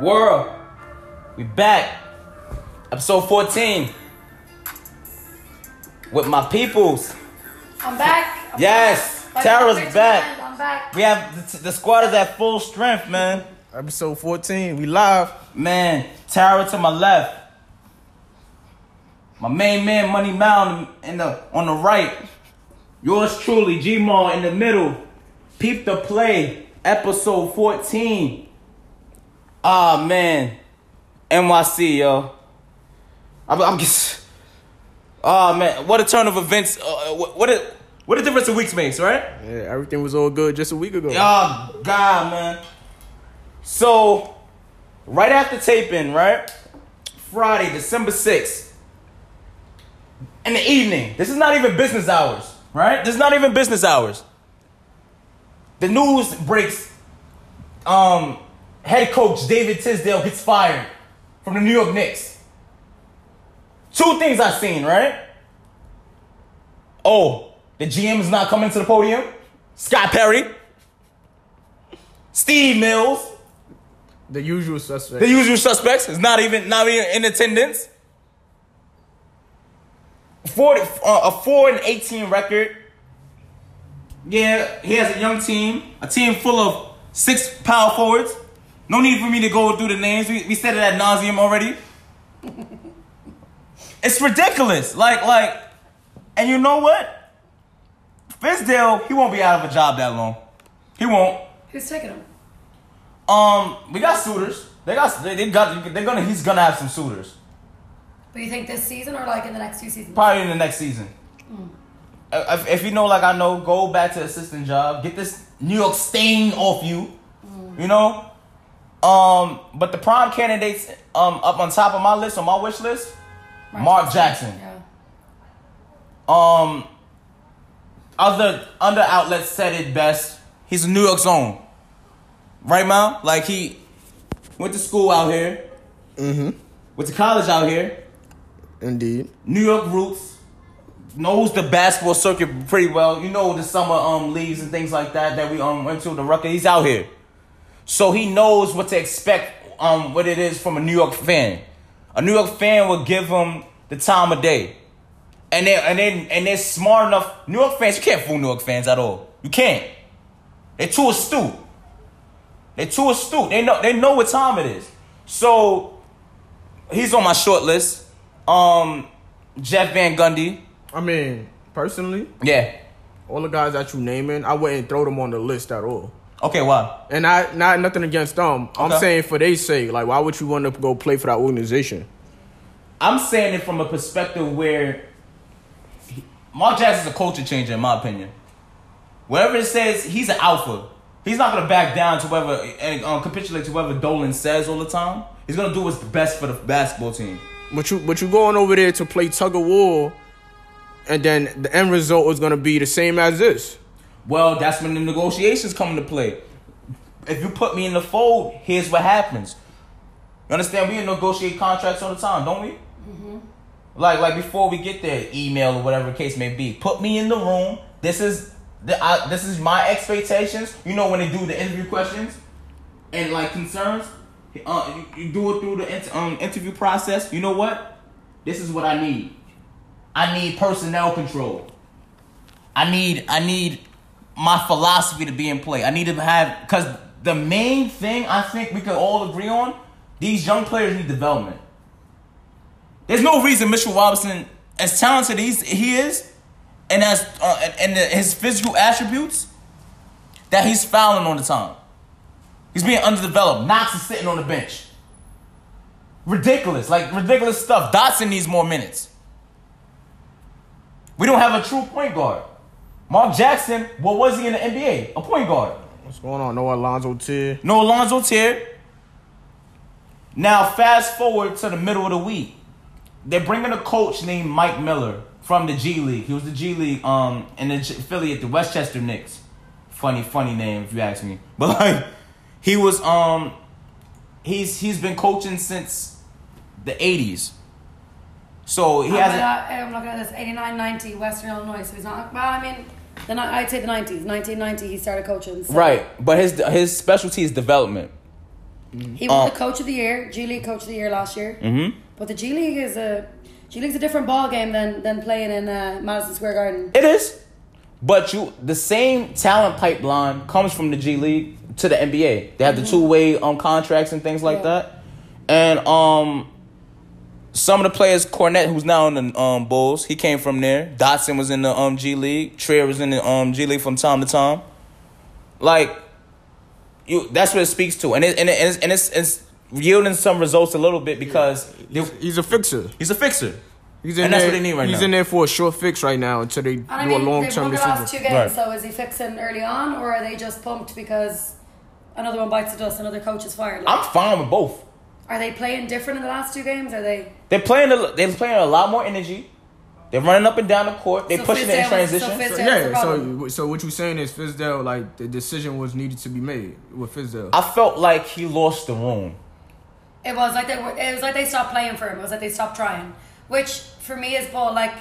World, we back. Episode 14 with my peoples. I'm back. Yes, Tara's back. I'm back. We have the squad is at full strength, man. Episode 14, we live, man. Tara to my left, my main man Money Mountain on the right. Yours truly, G-Maw in the middle. Peep the play. Episode 14. Ah, oh, man, NYC, yo. I'm just. Oh man, what a turn of events! What a difference a week makes, right? Yeah, everything was all good just a week ago. Oh God, man. So, right after taping, right, Friday, December 6th, in the evening. This is not even business hours, right? This is not even business hours. The news breaks. Head coach David Fizdale gets fired from the New York Knicks. Two things I've seen, right? Oh, the GM is not coming to the podium. Scott Perry. Steve Mills. The usual suspects. The usual suspects is not even in attendance. A 4-18 record. Yeah, he has a young team. A team full of 6 power forwards. No need for me to go through the names. We said it ad nauseum already. It's ridiculous. Like, and you know what? Fizdale, he won't be out of a job that long. He won't. Who's taking him? We got suitors. He's gonna have some suitors. But you think this season or like in the next few seasons? Probably in the next season. Mm. If you know, like I know, go back to assistant job. Get this New York stain off you. Mm. You know. But the prime candidates up on top of my list, on my wish list, Mark Jackson. Yeah. Other outlets said it best. He's a New York zone. Right, Mom? Like, he went to school out here. Mm-hmm. Went to college out here. Indeed. New York roots. Knows the basketball circuit pretty well. You know the summer leagues and things like that we went to, the Rucker. He's out here. So he knows what to expect, what it is from a New York fan. A New York fan will give him the time of day. And they're smart enough. New York fans, you can't fool New York fans at all. You can't. They're too astute. They know what time it is. So he's on my short list. Jeff Van Gundy. I mean, personally? Yeah. All the guys that you naming, I wouldn't throw them on the list at all. Okay, why? And I not nothing against them. Okay. I'm saying for their sake. Like, why would you want to go play for that organization? I'm saying it from a perspective where Mark Jackson is a culture changer, in my opinion. Whatever it says, he's an alpha. He's not going to back down to whatever and capitulate to whatever Dolan says all the time. He's going to do what's the best for the basketball team. But you going over there to play tug of war, and then the end result is going to be the same as this. Well, that's when the negotiations come into play. If you put me in the fold, here's what happens. You understand? We negotiate contracts all the time, don't we? Mm-hmm. Like before we get there, email or whatever the case may be. Put me in the room. This is my expectations. You know when they do the interview questions and like concerns, you do it through the interview process. You know what? This is what I need. I need personnel control. I need my philosophy to be in play. I need to have, because the main thing I think we can all agree on, these young players need development. There's no reason Mitchell Robinson, as talented as he is, and as his physical attributes, that he's fouling on the time. He's being underdeveloped. Knox is sitting on the bench. Ridiculous stuff. Dotson needs more minutes. We don't have a true point guard. Mark Jackson, what was he in the NBA? A point guard. What's going on? No Alonzo Tier. Now, fast forward to the middle of the week. They're bringing a coach named Mike Miller from the G League. He was the G League in the affiliate, the Westchester Knicks. Funny name, if you ask me. But, like, he was, he's been coaching since the 80s. So he has. I'm looking at this 89-90 Western Illinois. So he's not. Well, I mean, I'd say the 90s. 1990, he started coaching. So. Right, but his specialty is development. He won the Coach of the Year, G League Coach of the Year last year. Mm-hmm. But the G League is a different ball game than playing in Madison Square Garden. It is, but the same talent pipeline comes from the G League to the NBA. They have the two-way contracts and things like that, and some of the players, Cornette, who's now in the Bulls, he came from there. Dotson was in the G League. Trier was in the G League from time to time. Like, that's what it speaks to, and it's yielding some results a little bit because he's a fixer. He's in and that's what they need right now. He's in there for a short fix right now until they do a long-term decision. They've won the last two games, so is he fixing early on, or are they just pumped because another one bites the dust, another coach is fired? Like, I'm fine with both. Are they playing different in the last two games? They're playing a lot more energy. They're running up and down the court. They're pushing it in transition. So what you're saying is Fizdale, like, the decision was needed to be made with Fizdale. I felt like he lost the room. It was like they stopped playing for him. It was like they stopped trying. Which, for me, is bull. Like,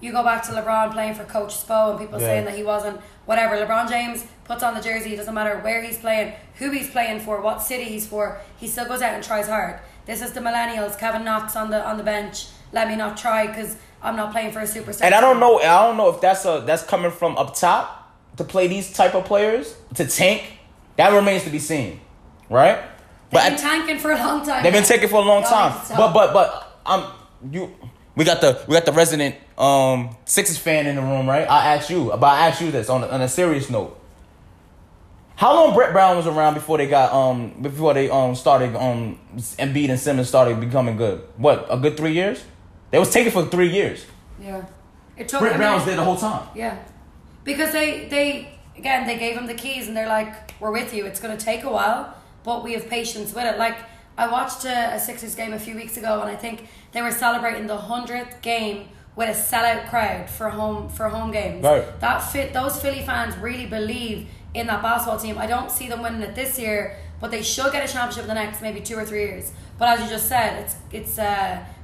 you go back to LeBron playing for Coach Spo and people saying that he wasn't whatever. LeBron James puts on the jersey. It doesn't matter where he's playing, who he's playing for, what city he's for. He still goes out and tries hard. This is the millennials. Kevin Knox on the bench. Let me not try because I'm not playing for a superstar. And I don't know if that's coming from up top to play these type of players to tank. That remains to be seen, right? They've been tanking for a long time. But we got the resident Sixers fan in the room, right? I asked you this on a serious note. How long Brett Brown was around before they got started Embiid and Simmons started becoming good? What, a good 3 years? They was taking for 3 years. Yeah, Brett Brown was there the whole time. Yeah, because they gave him the keys and they're like, "We're with you. It's gonna take a while, but we have patience with it." Like, I watched a Sixers game a few weeks ago, and I think they were celebrating the 100th game with a sellout crowd for home games. Right. Those Philly fans really believe in that basketball team. I don't see them winning it this year, but they should get a championship in the next maybe 2 or 3 years. But as you just said, it's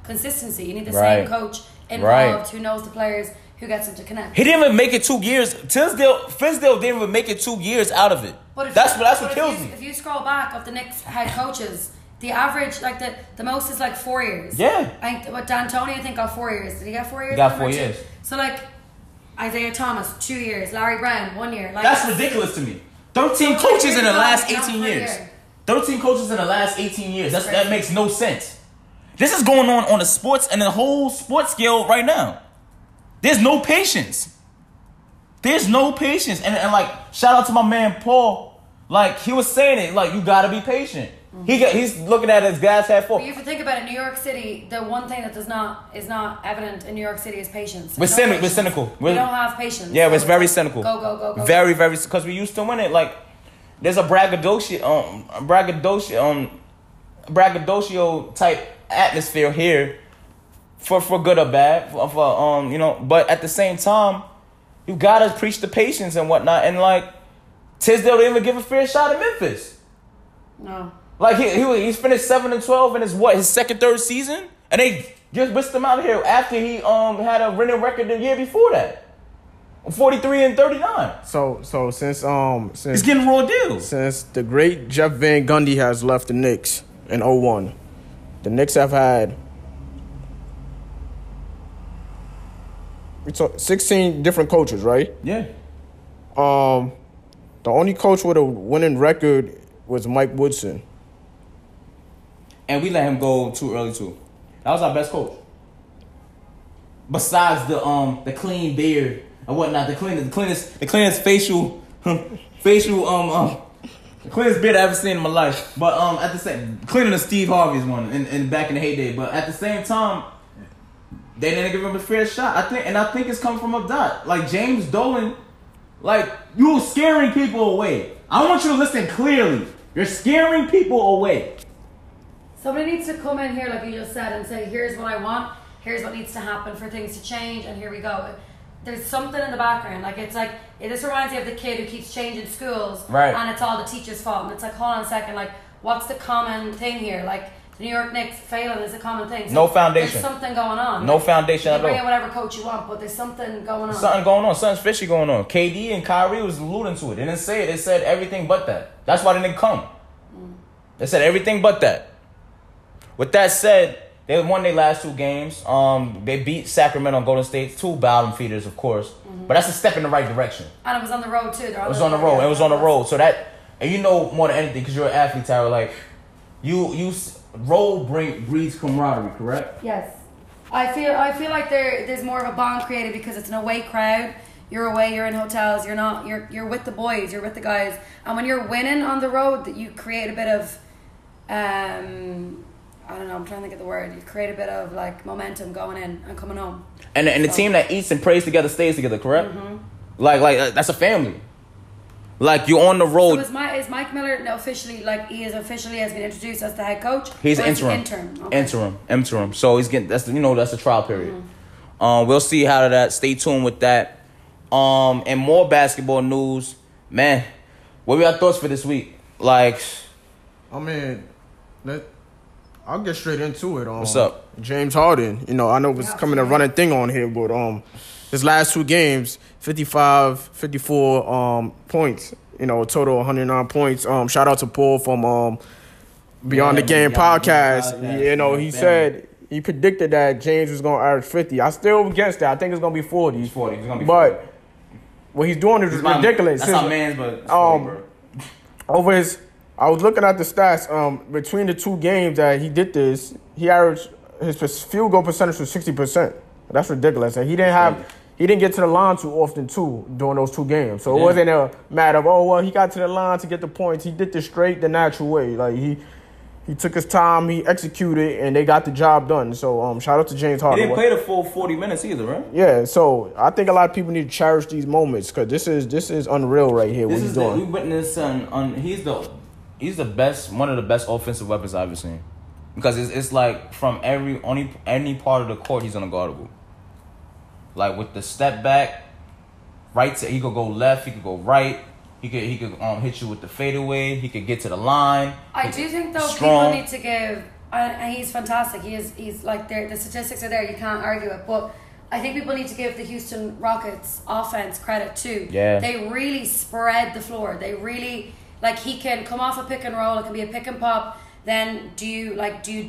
consistency. You need the same coach involved who knows the players, who gets them to connect. He didn't even make it 2 years. Fizdale didn't even make it 2 years out of it. That's what kills me. If you scroll back of the Knicks head coaches, the average, like the most is like 4 years. Yeah. D'Antoni, I think, got 4 years. Did he get 4 years? He got 4 years. So, like, Isaiah Thomas, 2 years. Larry Brown, 1 year. Like, that's ridiculous to me. 13 coaches in the last 18 years. 13 coaches in the last 18 years. That makes no sense. This is going on the sports and the whole sports scale right now. There's no patience. And like, shout out to my man Paul. Like, he was saying it. Like, you got to be patient. He's looking at his glass half full. But if you think about it, New York City, the one thing that is not evident in New York City is patience. We're cynical. We don't have patience. Yeah, it's very cynical. Go. Very, very, because we used to win it. Like, there's a braggadocio type atmosphere here, for good or bad, for you know. But at the same time, you gotta preach the patience and whatnot. And like, Tisdale didn't even give a fair shot at Memphis. No. Like, he's finished 7-12 in his second, third season, and they just whisked him out of here after he had a winning record the year before that, 43-39. So since he's getting raw deals. Since the great Jeff Van Gundy has left the Knicks in 2001, the Knicks have had 16 different coaches, right? Yeah. The only coach with a winning record was Mike Woodson. And we let him go too early too. That was our best coach. Besides the clean beard and whatnot, the cleanest the cleanest beard I ever seen in my life. But at the same, cleaner than Steve Harvey's one in back in the heyday. But at the same time, they didn't give him a fair shot. I think it's come from up top. Like, James Dolan, like, you're scaring people away. I want you to listen clearly. You're scaring people away. Somebody needs to come in here, like you just said, and say, here's what I want, here's what needs to happen for things to change, and here we go. There's something in the background. Like, it's like, this reminds me of the kid who keeps changing schools, right? And it's all the teacher's fault. And it's like, hold on a second, like, what's the common thing here? Like, the New York Knicks failing is a common thing. So no foundation. There's something going on. No foundation at all. You bring in whatever coach you want, but there's something going on. Something fishy going on. KD and Kyrie was alluding to it. They didn't say it. They said everything but that. That's why they didn't come. They said everything but that. With that said, they won their last two games. They beat Sacramento and Golden State. Two bottom feeders, of course. Mm-hmm. But that's a step in the right direction. And it was on the road, too. It was on the road. So that, and you know more than anything, because you're an athlete, Tyra, like, you road breeds camaraderie, correct? Yes. I feel like there's more of a bond created because it's an away crowd. You're away, you're in hotels, you're with the boys, you're with the guys. And when you're winning on the road, that you create a bit of I don't know, I'm trying to get the word. You create a bit of like momentum going in and coming home. And the team that eats and prays together stays together, correct? Mm-hmm. Like that's a family. Like, you're on the road. So is Mike Miller officially, has been introduced as the head coach? He's interim. Okay. Interim. So he's getting, that's the trial period. Mm-hmm. We'll see how that, stay tuned with that. And more basketball news. Man, what were your thoughts for this week? Like, I mean, I'll get straight into it. What's up? James Harden, I know it's coming a running thing on here, but his last two games, 54 points, total 109 points. Shout out to Paul from Beyond the Game podcast. He said he predicted that James was going to average 50. I still against that. I think it's going to be 40. He's 40. It's going to be 40. But what he's doing is ridiculous. That's not man's, but over his, I was looking at the stats. Between the two games that he did this, he averaged his field goal percentage was 60%. That's ridiculous. And he didn't get to the line too often, too, during those two games. So it wasn't a matter of, he got to the line to get the points. He did this straight, the natural way. Like, he took his time, he executed, and they got the job done. So shout out to James Harden. He didn't play the full 40 minutes either, right? Yeah, so I think a lot of people need to cherish these moments because this is unreal right here, what he's doing. We witnessed he's the best, one of the best offensive weapons I've ever seen. Because it's like from any part of the court, he's unguardable. Like with the step back, he could go left, he could go right, he could hit you with the fadeaway, he could get to the line. I do think though people need to give, and he's fantastic. He's like the statistics are there, you can't argue it. But I think people need to give the Houston Rockets offense credit too. Yeah, they really spread the floor. They really he can come off a pick and roll. It can be a pick and pop. Then do you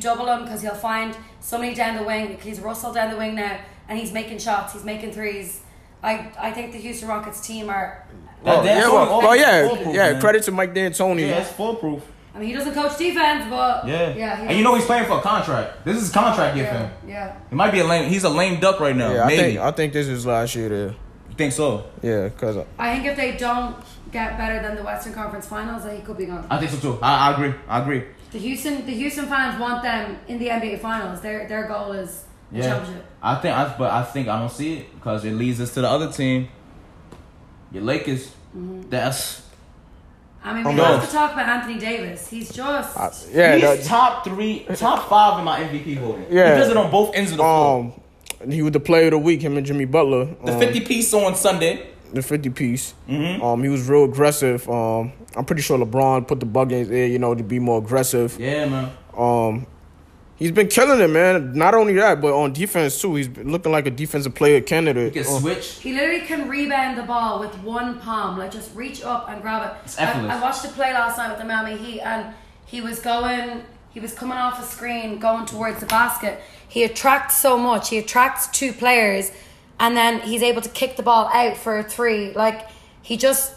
double him because he'll find somebody down the wing? He's Russell down the wing now. And he's making shots. He's making threes. I think the Houston Rockets team are... Credit to Mike D'Antoni. Yeah, it's foolproof. I mean, he doesn't coach defense, but... Yeah. And he's playing for a contract. This is a contract year for him. Yeah. He might be he's a lame duck right now. Yeah, maybe. I think this is last year there. You think so? Yeah, because... I think if they don't get better than the Western Conference Finals, then he could be gone. I think so, too. I agree. The Houston fans want them in the NBA Finals. Their goal is... Yeah, I think I don't see it because it leads us to the other team, your Lakers. Mm-hmm. That's. I mean, we have to talk about Anthony Davis. He's just he's top 5 in my MVP voting. Yeah, he does it on both ends of the floor. He was the player of the week. Him and Jimmy Butler. The 50-piece on Sunday. The 50-piece. Mm-hmm. He was real aggressive. I'm pretty sure LeBron put the bug in his ear, to be more aggressive. Yeah, man. He's been killing it, man. Not only that, but on defense, too. He's looking like a defensive player candidate. He can switch. He literally can rebound the ball with one palm. Like, just reach up and grab it. It's effortless. I watched the play last night with the Miami Heat, and he was coming off a screen, going towards the basket. He attracts so much. He attracts two players, and then he's able to kick the ball out for a three. Like, he does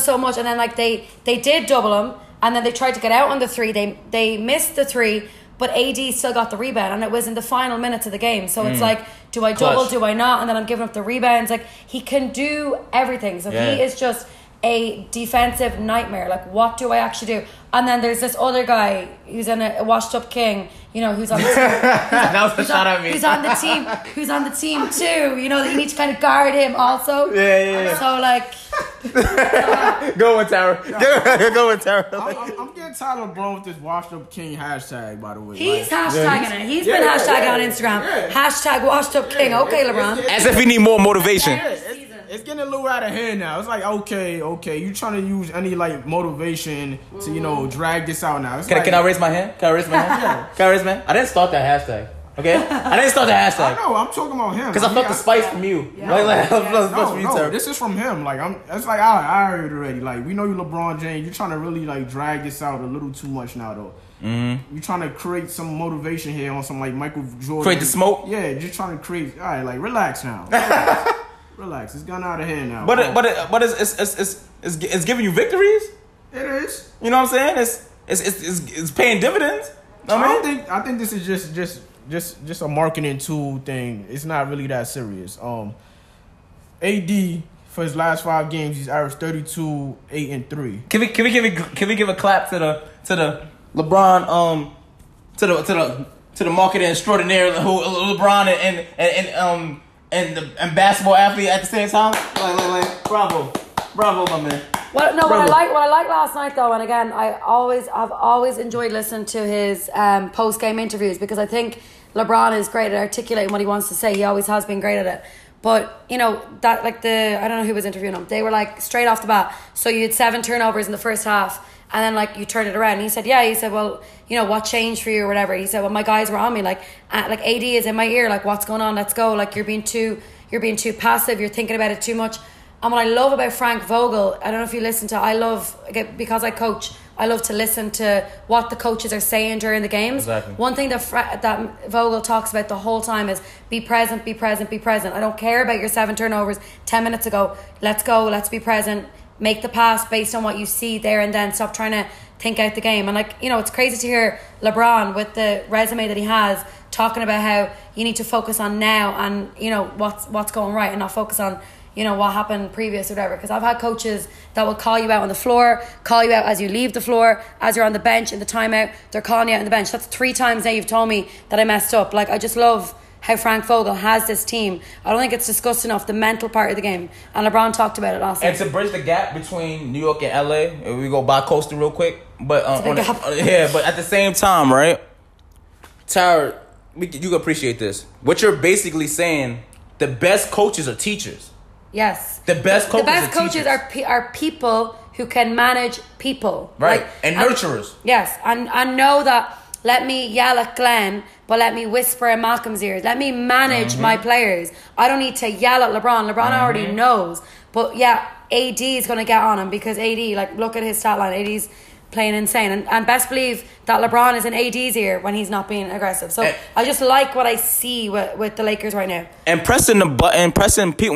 so much. And then, they did double him, and then they tried to get out on the three. They missed the three. But AD still got the rebound, and it was in the final minutes of the game. So it's do I double, do I not? And then I'm giving up the rebounds. He can do everything. So he is just a defensive nightmare. What do I actually do? And then there's this other guy who's in a washed-up king, who's on the team. That was a shot at me. Who's on the team, too. That you need to kind of guard him also. Yeah. So, go with Tara. Go with Tara. I'm getting tired of blowing with this washed up king hashtag, by the way. He's hashtagging it. He's been hashtagging on Instagram. Yeah. Hashtag washed up king. Okay, LeBron. As if we need more motivation. It's getting a little out of hand now. It's okay. You trying to use any motivation to drag this out now. Can I raise my hand? Yeah. Can I raise my hand? I didn't start that hashtag. Okay? I didn't start the hashtag. I know. I'm talking about him. Because I felt the spice from you. Yeah. No, this is from him. Like, it's like, I heard already. Like, we know you LeBron James. You're trying to really, like, drag this out a little too much now, though. Mm-hmm. You're trying to create some motivation here on some, like, Michael Jordan. Create the smoke? Yeah, just trying to create. All right, like, relax now. Relax. It's gone out of here now. But it's giving you victories. It is. You know what I'm saying? It's paying dividends. I think this is just a marketing tool thing. It's not really that serious. AD for his last 5 games, he's averaged 32, 8 and 3. Can we give a clap to the LeBron to the marketing extraordinaire who LeBron and basketball athlete at the same time? Like, bravo, my man. What I like last night though, and again, I've always enjoyed listening to his post game interviews, because I think LeBron is great at articulating what he wants to say. He always has been great at it. But you know that, like, I don't know who was interviewing him. They were like, straight off the bat, so you had 7 turnovers in the first half, and then like you turned it around. And he said, yeah. He said, well, you know what changed for you or whatever. He said, well, my guys were on me, like AD is in my ear, like, what's going on? Let's go. Like, you're being too passive. You're thinking about it too much. And what I love about Frank Vogel, I don't know if you listen to, because I coach, I love to listen to what the coaches are saying during the games. Exactly. One thing that Vogel talks about the whole time is be present. I don't care about your 7 turnovers 10 minutes ago. Let's go. Let's be present. Make the pass based on what you see there and then. Stop trying to think out the game. And like, you know, it's crazy to hear LeBron with the resume that he has talking about how you need to focus on now and, you know, what's going right and not focus on, you know, what happened previous or whatever. Because I've had coaches that will call you out on the floor, call you out as you leave the floor, as you're on the bench in the timeout, they're calling you out on the bench. That's 3 times now you've told me that I messed up. Like, I just love how Frank Vogel has this team. I don't think it's discussed enough, the mental part of the game. And LeBron talked about it last night. And to bridge the gap between New York and LA, we go bi-coastal real quick. But but at the same time, right? Tyler, you appreciate this. What you're basically saying, the best coaches are teachers. Yes. The best coaches are people who can manage people. Right. Like, and nurturers. Yes. And I know that, let me yell at Glenn, but let me whisper in Malcolm's ears. Let me manage my players. I don't need to yell at LeBron. LeBron already knows. But yeah, AD is going to get on him, because AD, like, look at his stat line. AD's playing insane. And best believe that LeBron is in AD's ear when he's not being aggressive. So I just like what I see with the Lakers right now. And pressing the button,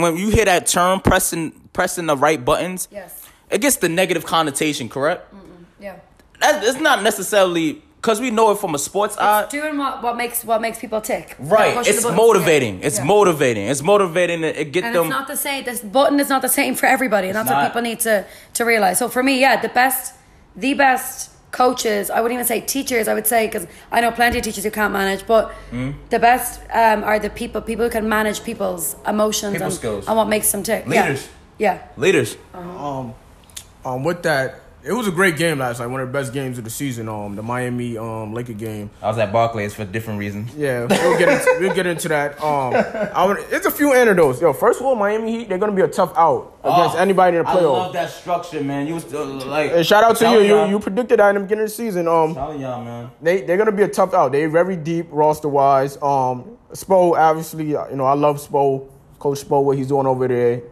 when you hear that term, pressing the right buttons, yes, it gets the negative connotation, correct? Mm-mm. Yeah. It's not necessarily, because we know it from a sports eye. It's doing what makes people tick. Right. It's motivating. Yeah. It's motivating. It gets them. And it's not the same. This button is not the same for everybody. And that's what people need to realize. So for me, yeah, the best coaches, I wouldn't even say teachers, I would say, because I know plenty of teachers who can't manage, but the best are the people who can manage people's emotions, people's skills, and what makes them tick. Leaders. Yeah. Leaders. Uh-huh. With that, it was a great game last night, one of the best games of the season, the Miami Laker game. I was at Barclays for different reasons. Yeah, we'll get into that. It's a few anecdotes. Yo, first of all, Miami Heat, they're going to be a tough out against anybody in the playoffs. I love that structure, man. You was like, and shout out to you. You predicted that in the beginning of the season. Shout out y'all, man. They're going to be a tough out. They're very deep roster-wise. Spo, obviously, you know, I love Spo. Coach Spo, what he's doing over there.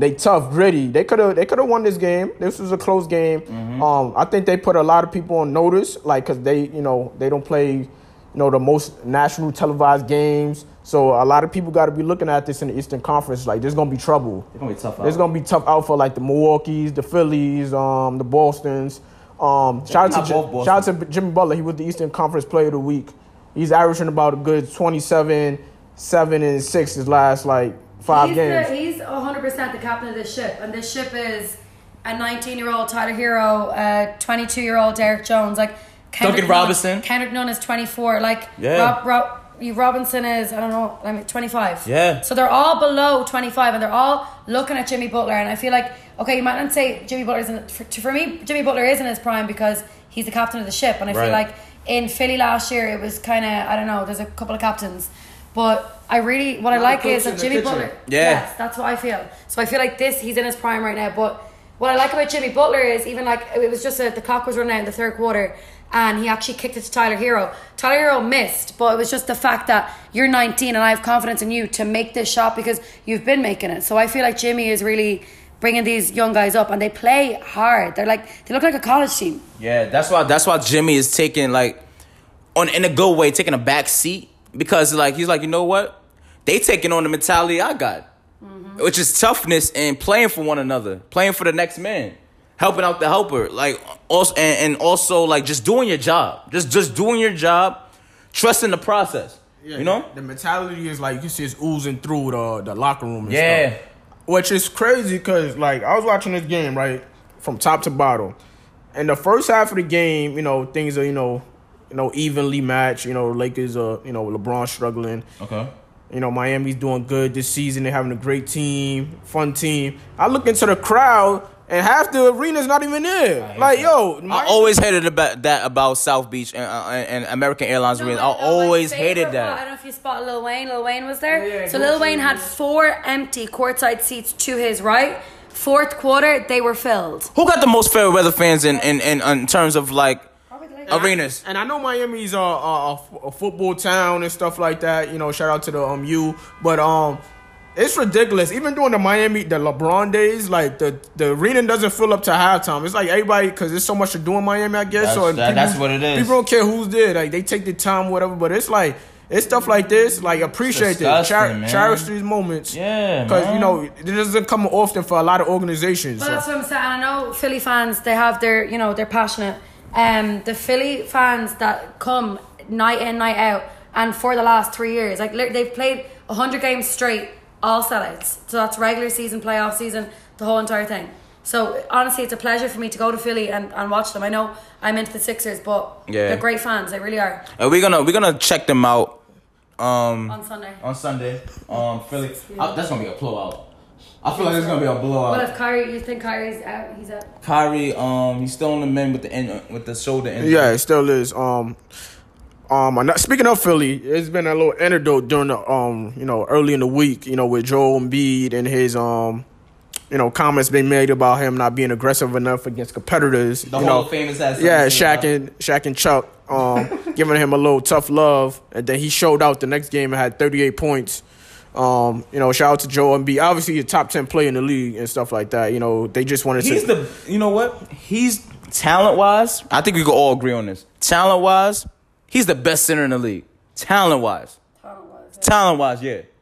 They tough, gritty. They could have won this game. This was a close game. Mm-hmm. I think they put a lot of people on notice, like, because they, you know, they don't play, you know, the most national televised games. So a lot of people got to be looking at this in the Eastern Conference. Like, there's gonna be trouble. It's gonna be tough out. It's gonna be tough out for like the Milwaukees, the Phillies, the Bostons. Shout out to Jimmy Butler. He was the Eastern Conference Player of the Week. He's averaging about a good 27, 7 and 6 his last like 5 games. He's 100% the captain of this ship. And this ship is a 19-year-old Tyler Hero, a 22-year-old Derek Jones. Like, Duncan Robinson. Kendrick Nunn is 24. Like, yeah. Robinson is, I don't know, 25. Yeah. So they're all below 25, and they're all looking at Jimmy Butler. And I feel like, okay, you might not say Jimmy Butler isn't... For me, Jimmy Butler is in his prime because he's the captain of the ship. And I feel like in Philly last year, it was kind of, I don't know, there's a couple of captains. But I really, what I like is that Jimmy Butler. Yeah. Yes, that's what I feel. So I feel like he's in his prime right now. But What I like about Jimmy Butler is even like it was just the clock was running out in the third quarter and he actually kicked it to Tyler Hero. Tyler Hero missed, but it was just the fact that you're 19 and I have confidence in you to make this shot because you've been making it. So I feel like Jimmy is really bringing these young guys up, and they play hard. They look like a college team. Yeah, that's why Jimmy is taking in a good way, taking a back seat because he's like, you know what? They taking on the mentality I got, which is toughness and playing for one another, playing for the next man, helping out the helper, also just doing your job, just doing your job, trusting the process. Yeah, you know, the mentality is you can see it's oozing through the locker room. And stuff. Which is crazy because, I was watching this game, right, from top to bottom. And the first half of the game, things are, evenly matched. Lakers are, LeBron struggling. Okay. Miami's doing good this season. They're having a great team, fun team. I look into the crowd, and half the arena's not even there. I always hated about South Beach and American Airlines. I always hated that. I don't know if you spot Lil Wayne. Lil Wayne was there. Yeah, so Lil Wayne had 4 empty courtside seats to his right. Fourth quarter, they were filled. Who got the most fair weather fans in terms of arenas? And I know Miami's a football town and stuff like that. Shout out to the U, but it's ridiculous. Even during the LeBron days, the arena doesn't fill up to halftime. It's everybody, because there's so much to do in Miami, I guess. That's what it is. People don't care who's there. They take their time, whatever. But it's it's stuff like this. Appreciate it. Cherish these moments. Yeah, because, it doesn't come often for a lot of organizations. Well, that's what I'm saying. I know Philly fans, they have their, they're passionate. The Philly fans that come night in, night out, and for the last 3 years, they've played 100 games straight. All sellouts. So that's regular season, playoff season, the whole entire thing. So, honestly, it's a pleasure for me to go to Philly and watch them. I know I'm into the Sixers, but they're great fans. They really are. We're gonna check them out on Sunday. Philly. That's going to be a blowout. I feel like it's going to be a blowout. What if Kyrie, you think Kyrie's out? He's out. Kyrie, he's still on the mend with the shoulder injury. Yeah, he still is. Speaking of Philly, it's been a little anecdote during the early in the week, with Joel Embiid and his comments being made about him not being aggressive enough against competitors. The whole famous ass. Yeah, Shaq and Chuck giving him a little tough love, and then he showed out the next game and had 38 points. Shout out to Joel Embiid. Obviously, a top 10 player in the league and stuff like that. They just wanted to. You know what? He's talent wise. I think we could all agree on this. Talent wise. He's the best center in the league, talent-wise. Yeah.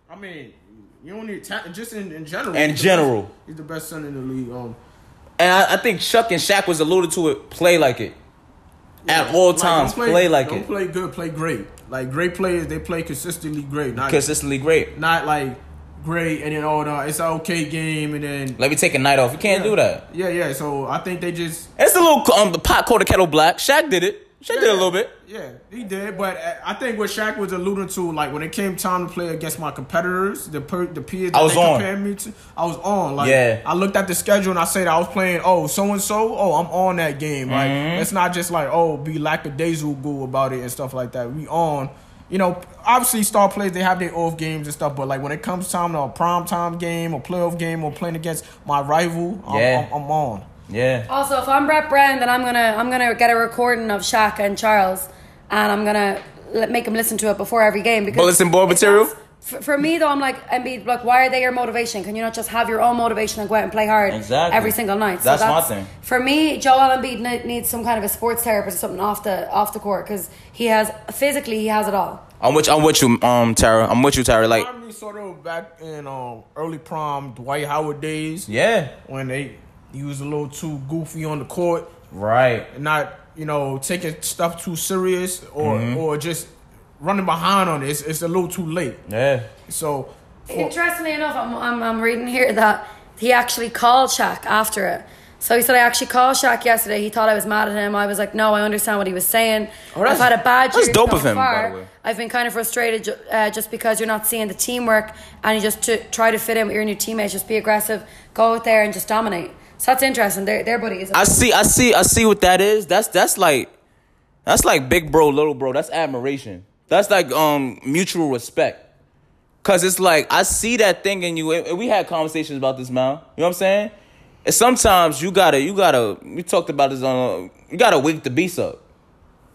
I mean, you don't need talent, just in general. He's the best center in the league. And I think Chuck and Shaq was alluded to it, play like it. Yeah. At all times, play like don't it. Don't play good, play great. Great players, they play consistently great. Not great, and then it's an okay game, and then... Let me take a night off. You can't do that. Yeah, so I think they just... It's a little the pot called the kettle black. Shaq did it. Shaq did a little bit. Yeah, he did. But I think what Shaq was alluding to, when it came time to play against my competitors, the peers that compared me to, I was on. I looked at the schedule and I said I was playing, so-and-so, I'm on that game. Mm-hmm. It's not just be lackadaisical about it and stuff like that. We on. Obviously star players, they have their off games and stuff, but when it comes time to a prime time game or playoff game or playing against my rival, I'm on. Yeah. Also, if I'm Brett Brown, then I'm gonna get a recording of Shaq and Charles, and I'm gonna make him listen to it before every game. Because bulletin board material. For me though, I'm Embiid. Why are they your motivation? Can you not just have your own motivation and go out and play hard every single night? So that's my thing. For me, Joel Embiid needs some kind of a sports therapist or something off the court because he has it all. I'm with you, Tara. Sort of back in early prime Dwight Howard days. Yeah. When he was a little too goofy on the court. Right. Not, taking stuff too serious or just running behind on it. It's a little too late. Yeah. So. Interestingly enough, I'm reading here that he actually called Shaq after it. So he said, I actually called Shaq yesterday. He thought I was mad at him. I was like, no, I understand what he was saying. I've had a bad year so far. By the way. I've been kind of frustrated just because you're not seeing the teamwork and you just try to fit in with your new teammates. Just be aggressive. Go out there and just dominate. So that's interesting. Their buddies. I see what that is. That's like big bro, little bro. That's admiration. That's mutual respect. Cause it's I see that thing in you. We had conversations about this, man. You know what I'm saying? And sometimes you gotta wake the beast up.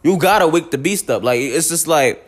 You gotta wake the beast up. Like, it's just like,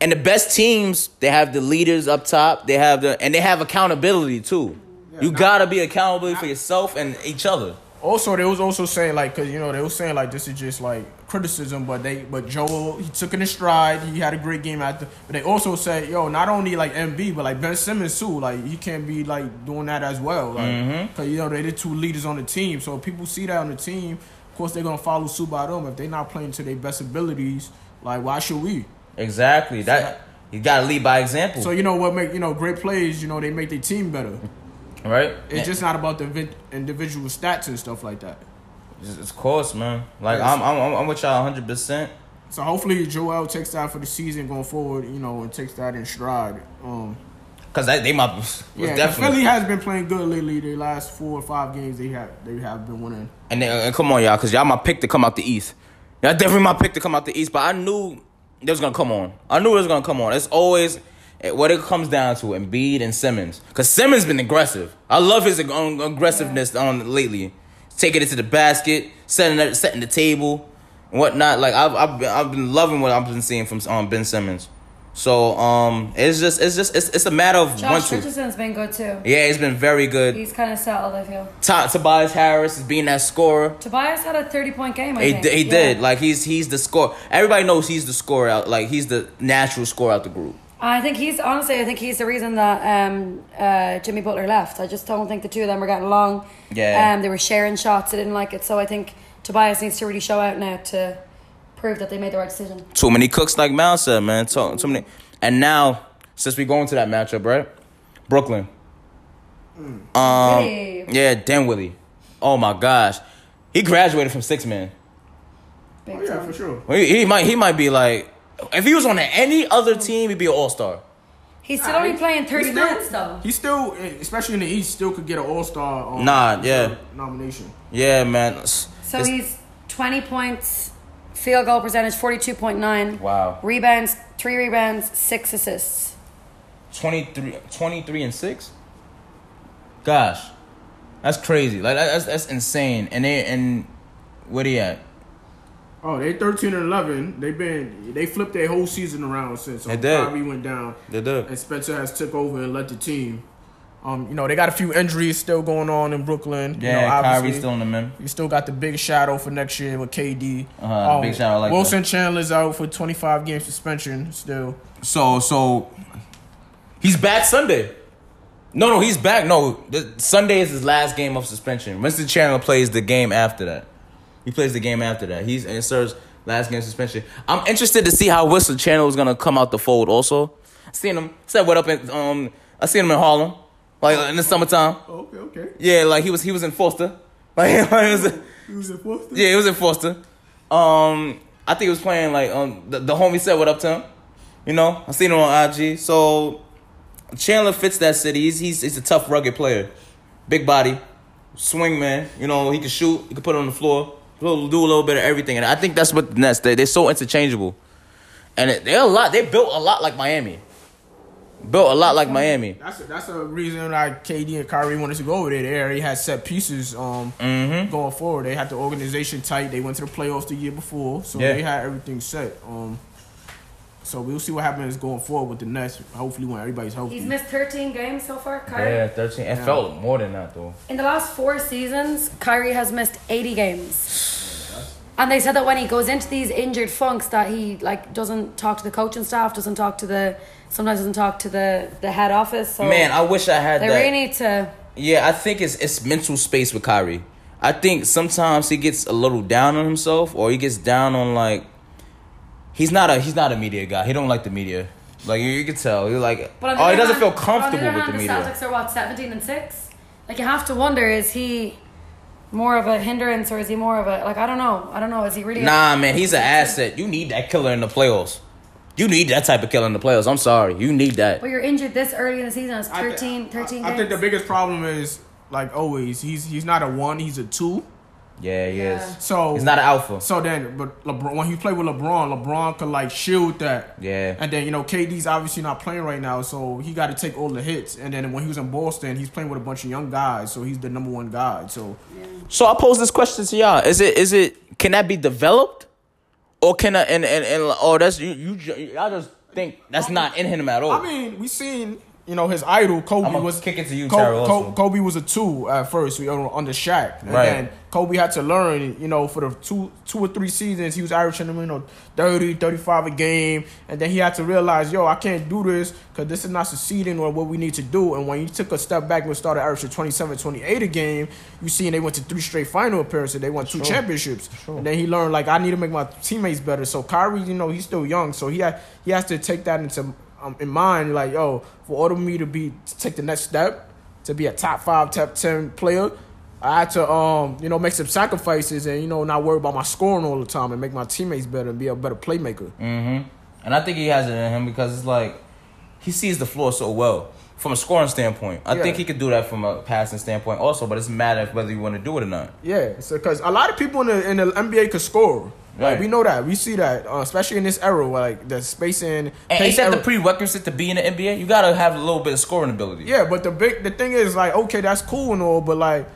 and the best teams, they have the leaders up top. They have and they have accountability too. Yeah, you gotta be accountable for yourself and each other. Also, they was also saying, like, because, you know, they was saying, like, this is just, like, criticism, but Joel, he took it in stride. He had a great game after. But they also said, yo, not only, like, MB, but, like, Ben Simmons, too. Like, he can't be, like, doing that as well. Like, because, you know, they're the two leaders on the team. So if people see that on the team, of course, they're going to follow suit by them. If they're not playing to their best abilities, like, why should we? Exactly. So that you got to lead by example. So, you know, what make, you know, great plays, you know, they make their team better. Right, it's just not about the individual stats and stuff like that. It's course, man. Like, yes. I'm with y'all 100%. So hopefully Joel takes that for the season going forward, you know, and takes that in stride. Cause that, they might, yeah. Definitely. Philly has been playing good lately. The last 4 or 5 games they have been winning. And then, come on, y'all, cause y'all my pick to come out the East. Y'all definitely my pick to come out the East, but I knew it was gonna come on. It's always. What it comes down to, Embiid and Simmons. Because Simmons been aggressive. I love his aggressiveness lately. Taking it to the basket, setting the table, and whatnot. Like, I've been loving what I've been seeing from Ben Simmons. So it's a matter of one. Josh Richardson's been good too. Yeah, he's been very good. He's kind of settled, I feel. Tobias Harris is being that scorer. Tobias had a 30-point game. He did. Like, he's the scorer. Everybody knows he's the scorer out. Like, he's the natural scorer out the group. I think he's the reason that Jimmy Butler left. I just don't think the two of them were getting along. Yeah. They were sharing shots. I didn't like it. So I think Tobias needs to really show out now to prove that they made the right decision. Too many cooks, like Mal said, man. Too many. And now, since we go into that matchup, right? Brooklyn. Hey. Yeah, Dinwiddie. Oh, my gosh. He graduated from 6-man. Oh, yeah, for sure. He might be like... If he was on any other team, he'd be an all-star. He's still only playing 30 minutes, though. He still, especially in the East, still could get an all-star nomination. Yeah, man. So he's 20 points, field goal percentage, 42.9. Wow. Rebounds, 3 rebounds, 6 assists. 23 and 6? Gosh. That's crazy. Like, that's insane. And where he at? Oh, they 13-11. They flipped their whole season around since Bobby went down. They did. And Spencer has took over and led the team. You know, they got a few injuries still going on in Brooklyn. Yeah, you know, Kyrie's still in the mix. You still got the big shadow for next year with KD. Big shadow like Wilson that. Chandler's out for 25-game suspension still. So he's back Sunday. No, he's back. No, Sunday is his last game of suspension. Winston Chandler plays the game after that. He's and serves last game suspension. I'm interested to see how Winston Chandler is gonna come out the fold. Also, I seen him in Harlem, like in the summertime. Okay. Yeah, like he was in Foster. Like he was in Foster. Yeah, he was in Foster. I think he was playing like the homie said what up to him. You know, I seen him on IG. So Chandler fits that city. He's a tough, rugged player, big body, swing man. You know, he can shoot. He can put it on the floor. Do a little bit of everything, and I think that's what the Nets, they're so interchangeable, and they built a lot like Miami. That's a reason like KD and Kyrie wanted to go over there. They already had set pieces going forward. They had the organization tight. They went to the playoffs the year before, so they had everything set. So we'll see what happens going forward with the Nets. Hopefully when everybody's healthy. He's missed 13 games so far, Kyrie. Yeah, 13. It felt more than that, though. In the last 4 seasons, Kyrie has missed 80 games. Yeah, and they said that when he goes into these injured funks that he, like, doesn't talk to the coaching staff, sometimes doesn't talk to the head office. So man, I wish I had that. They really need to... Yeah, I think it's mental space with Kyrie. I think sometimes he gets a little down on himself, or he gets down on, like... He's not a media guy. He don't like the media. Like you can tell. He's like, he doesn't feel comfortable with the media. On the other hand, the Celtics are what, 17-6? Like you have to wonder, is he more of a hindrance or is he more of a like I don't know. Is he really? Nah, man, he's an asset. You need that killer in the playoffs. You need that type of killer in the playoffs. I'm sorry, you need that. But you're injured this early in the season. It's 13 games. I think the biggest problem is like always. He's not a 1. He's a 2. Yeah, he is. So he's not an alpha. So then, but LeBron, when he played with LeBron, LeBron could like shield that. Yeah. And then, you know, KD's obviously not playing right now, so he got to take all the hits. And then when he was in Boston, he's playing with a bunch of young guys, so he's the number one guy. So, yeah. So I pose this question to y'all: Is it? Can that be developed, or can I? And that's you. I just think that's not in him at all. I mean, we seen. You know, his idol, Kobe, was kicking to you, Kobe was a 2 at first under Shaq. And right. Then Kobe had to learn, you know, for the two or three seasons, he was averaging 30, 35 a game. And then he had to realize, yo, I can't do this because this is not succeeding or what we need to do. And when you took a step back and started averaging 27, 28 a game, you see, and they went to 3 straight final appearances. They won 2 championships. Sure. And then he learned, like, I need to make my teammates better. So Kyrie, you know, he's still young. So he has to take that into in mind, like, yo, for order me to be to take the next step to be a top 5, top 10 player, I had to make some sacrifices and not worry about my scoring all the time and make my teammates better and be a better playmaker. Mm-hmm. And I think he has it in him because it's like he sees the floor so well from a scoring standpoint. I think he could do that from a passing standpoint also, but it's a matter of whether you want to do it or not. Yeah, because a lot of people in the NBA could score. Right. Like, we know that. We see that, especially in this era, like the spacing. And ain't that the prerequisite to be in the NBA? You gotta have a little bit of scoring ability. Yeah, but the thing is, like, okay, that's cool and all, but like,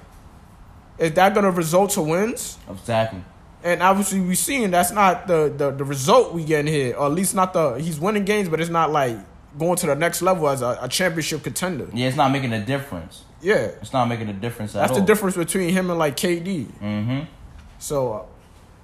is that gonna result to wins? Exactly. And obviously, we're seeing that's not the result we getting here, or at least not he's winning games, but it's not like going to the next level as a championship contender. Yeah, it's not making a difference. Yeah, it's not making a difference at all. That's the difference between him and like KD. Mm-hmm. So.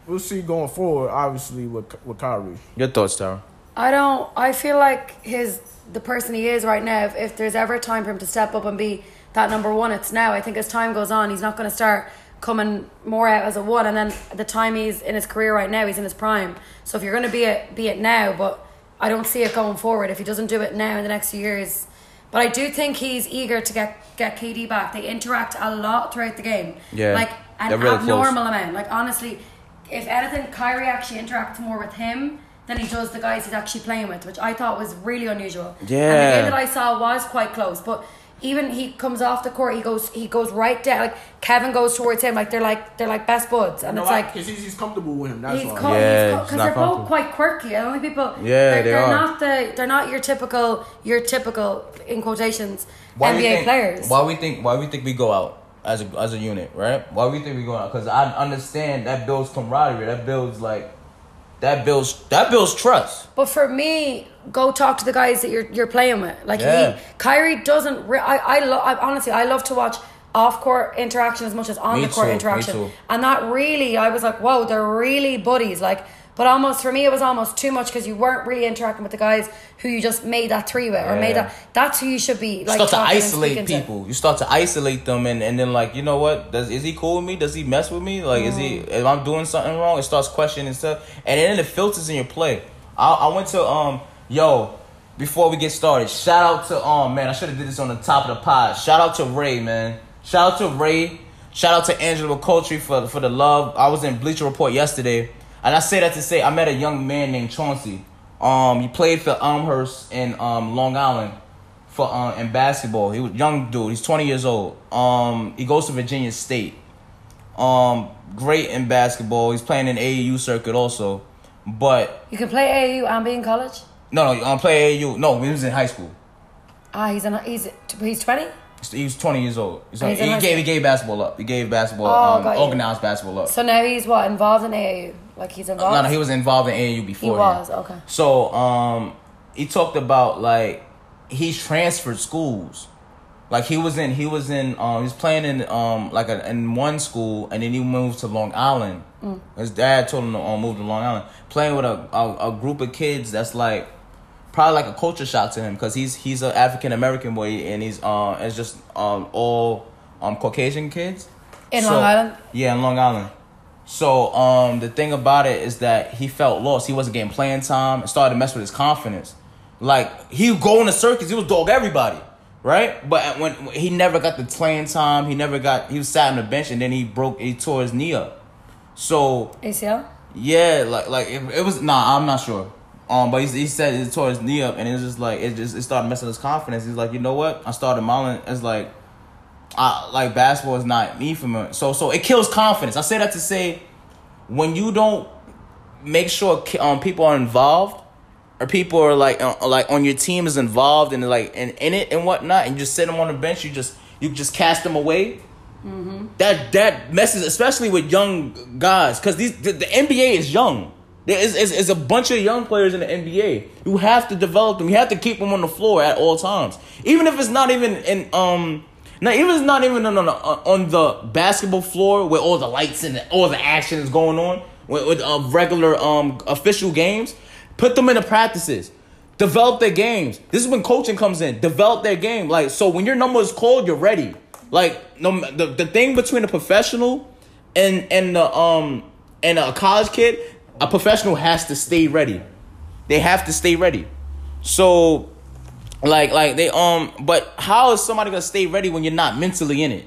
We'll see going forward, obviously, with Kyrie. Your thoughts, Tara? I feel like the person he is right now, if there's ever a time for him to step up and be that number one, it's now. I think as time goes on, he's not going to start coming more out as a one. And then the time he's in his career right now, he's in his prime. So if you're going to be it now, but I don't see it going forward. If he doesn't do it now in the next few years... But I do think he's eager to get KD back. They interact a lot throughout the game. Yeah, like an abnormal amount. Like, honestly... If anything, Kyrie actually interacts more with him than he does the guys he's actually playing with, which I thought was really unusual. Yeah. And the game that I saw was quite close. But even he comes off the court, he goes right down. Like, Kevin goes towards him, like they're like best buds, and because he's comfortable with him. That's why. Because they're both quite quirky. I don't think people. Yeah, they're not your typical in quotations NBA players. Why we think we go out. As a unit, right? Why we think we going out? Because I understand that builds camaraderie. That builds trust. But for me, go talk to the guys that you're playing with. Like Kyrie doesn't. I love to watch off court interaction as much as on the court interaction. Me too. And that really, I was like, whoa, they're really buddies. Like, but almost for me, it was almost too much because you weren't really interacting with the guys who you just made that three with or made that. That's who you should be. Like, you start to isolate people. You start to isolate them, and then like, you know what? Is he cool with me? Does he mess with me? Like, is he? If I'm doing something wrong, it starts questioning stuff, and then it filters in your play. I went to before we get started, shout out to man, I should have did this on the top of the pod. Shout out to Ray, man. Shout out to Ray. Shout out to Angela McCulture for the love. I was in Bleacher Report yesterday. And I say that to say I met a young man named Chauncey. He played for Elmhurst in Long Island for in basketball. He was a young dude. He's 20 years old. He goes to Virginia State. Great in basketball. He's playing in AAU circuit also. But you can play AAU and be in college. No, you play AAU. No, he was in high school. He's 20. He was 20 years old. He gave basketball up. He gave basketball, organized basketball up. So now he's what, involved in AAU? Like, he's involved? No, he was involved in AAU before. He was, okay. So, he talked about, like, he transferred schools. Like, he was playing in, in one school, and then he moved to Long Island. Mm. His dad told him to move to Long Island. Playing with a group of kids that's, like, probably like a culture shock to him because he's an African American boy and he's it's just all Caucasian kids in Long Island. Yeah, in Long Island. So the thing about it is that he felt lost. He wasn't getting playing time and started to mess with his confidence. Like, he would go in the circus, he would dog everybody, right? But when he never got the playing time, he was sat on the bench and then he tore his knee up. So ACL. Yeah, like it was. Nah, I'm not sure. But he said it tore his knee up, and it started messing his confidence. He's like, you know what? I started modeling. It's like, Like basketball is not me for me. So it kills confidence. I say that to say, when you don't make sure people are involved, or people are like on your team is involved and like in it and whatnot, and you just sit them on the bench, you just cast them away. Mm-hmm. That messes, especially with young guys, because the NBA is young. There is a bunch of young players in the NBA. You have to develop them. You have to keep them on the floor at all times, even if it's not even in on the basketball floor where all the lights and all the action is going on with regular official games. Put them into practices. Develop their games. This is when coaching comes in. Develop their game. Like, so when your number is called, you're ready. Like, no, the thing between a professional and a college kid, a professional has to stay ready. They have to stay ready. So, like they but how is somebody gonna stay ready when you're not mentally in it,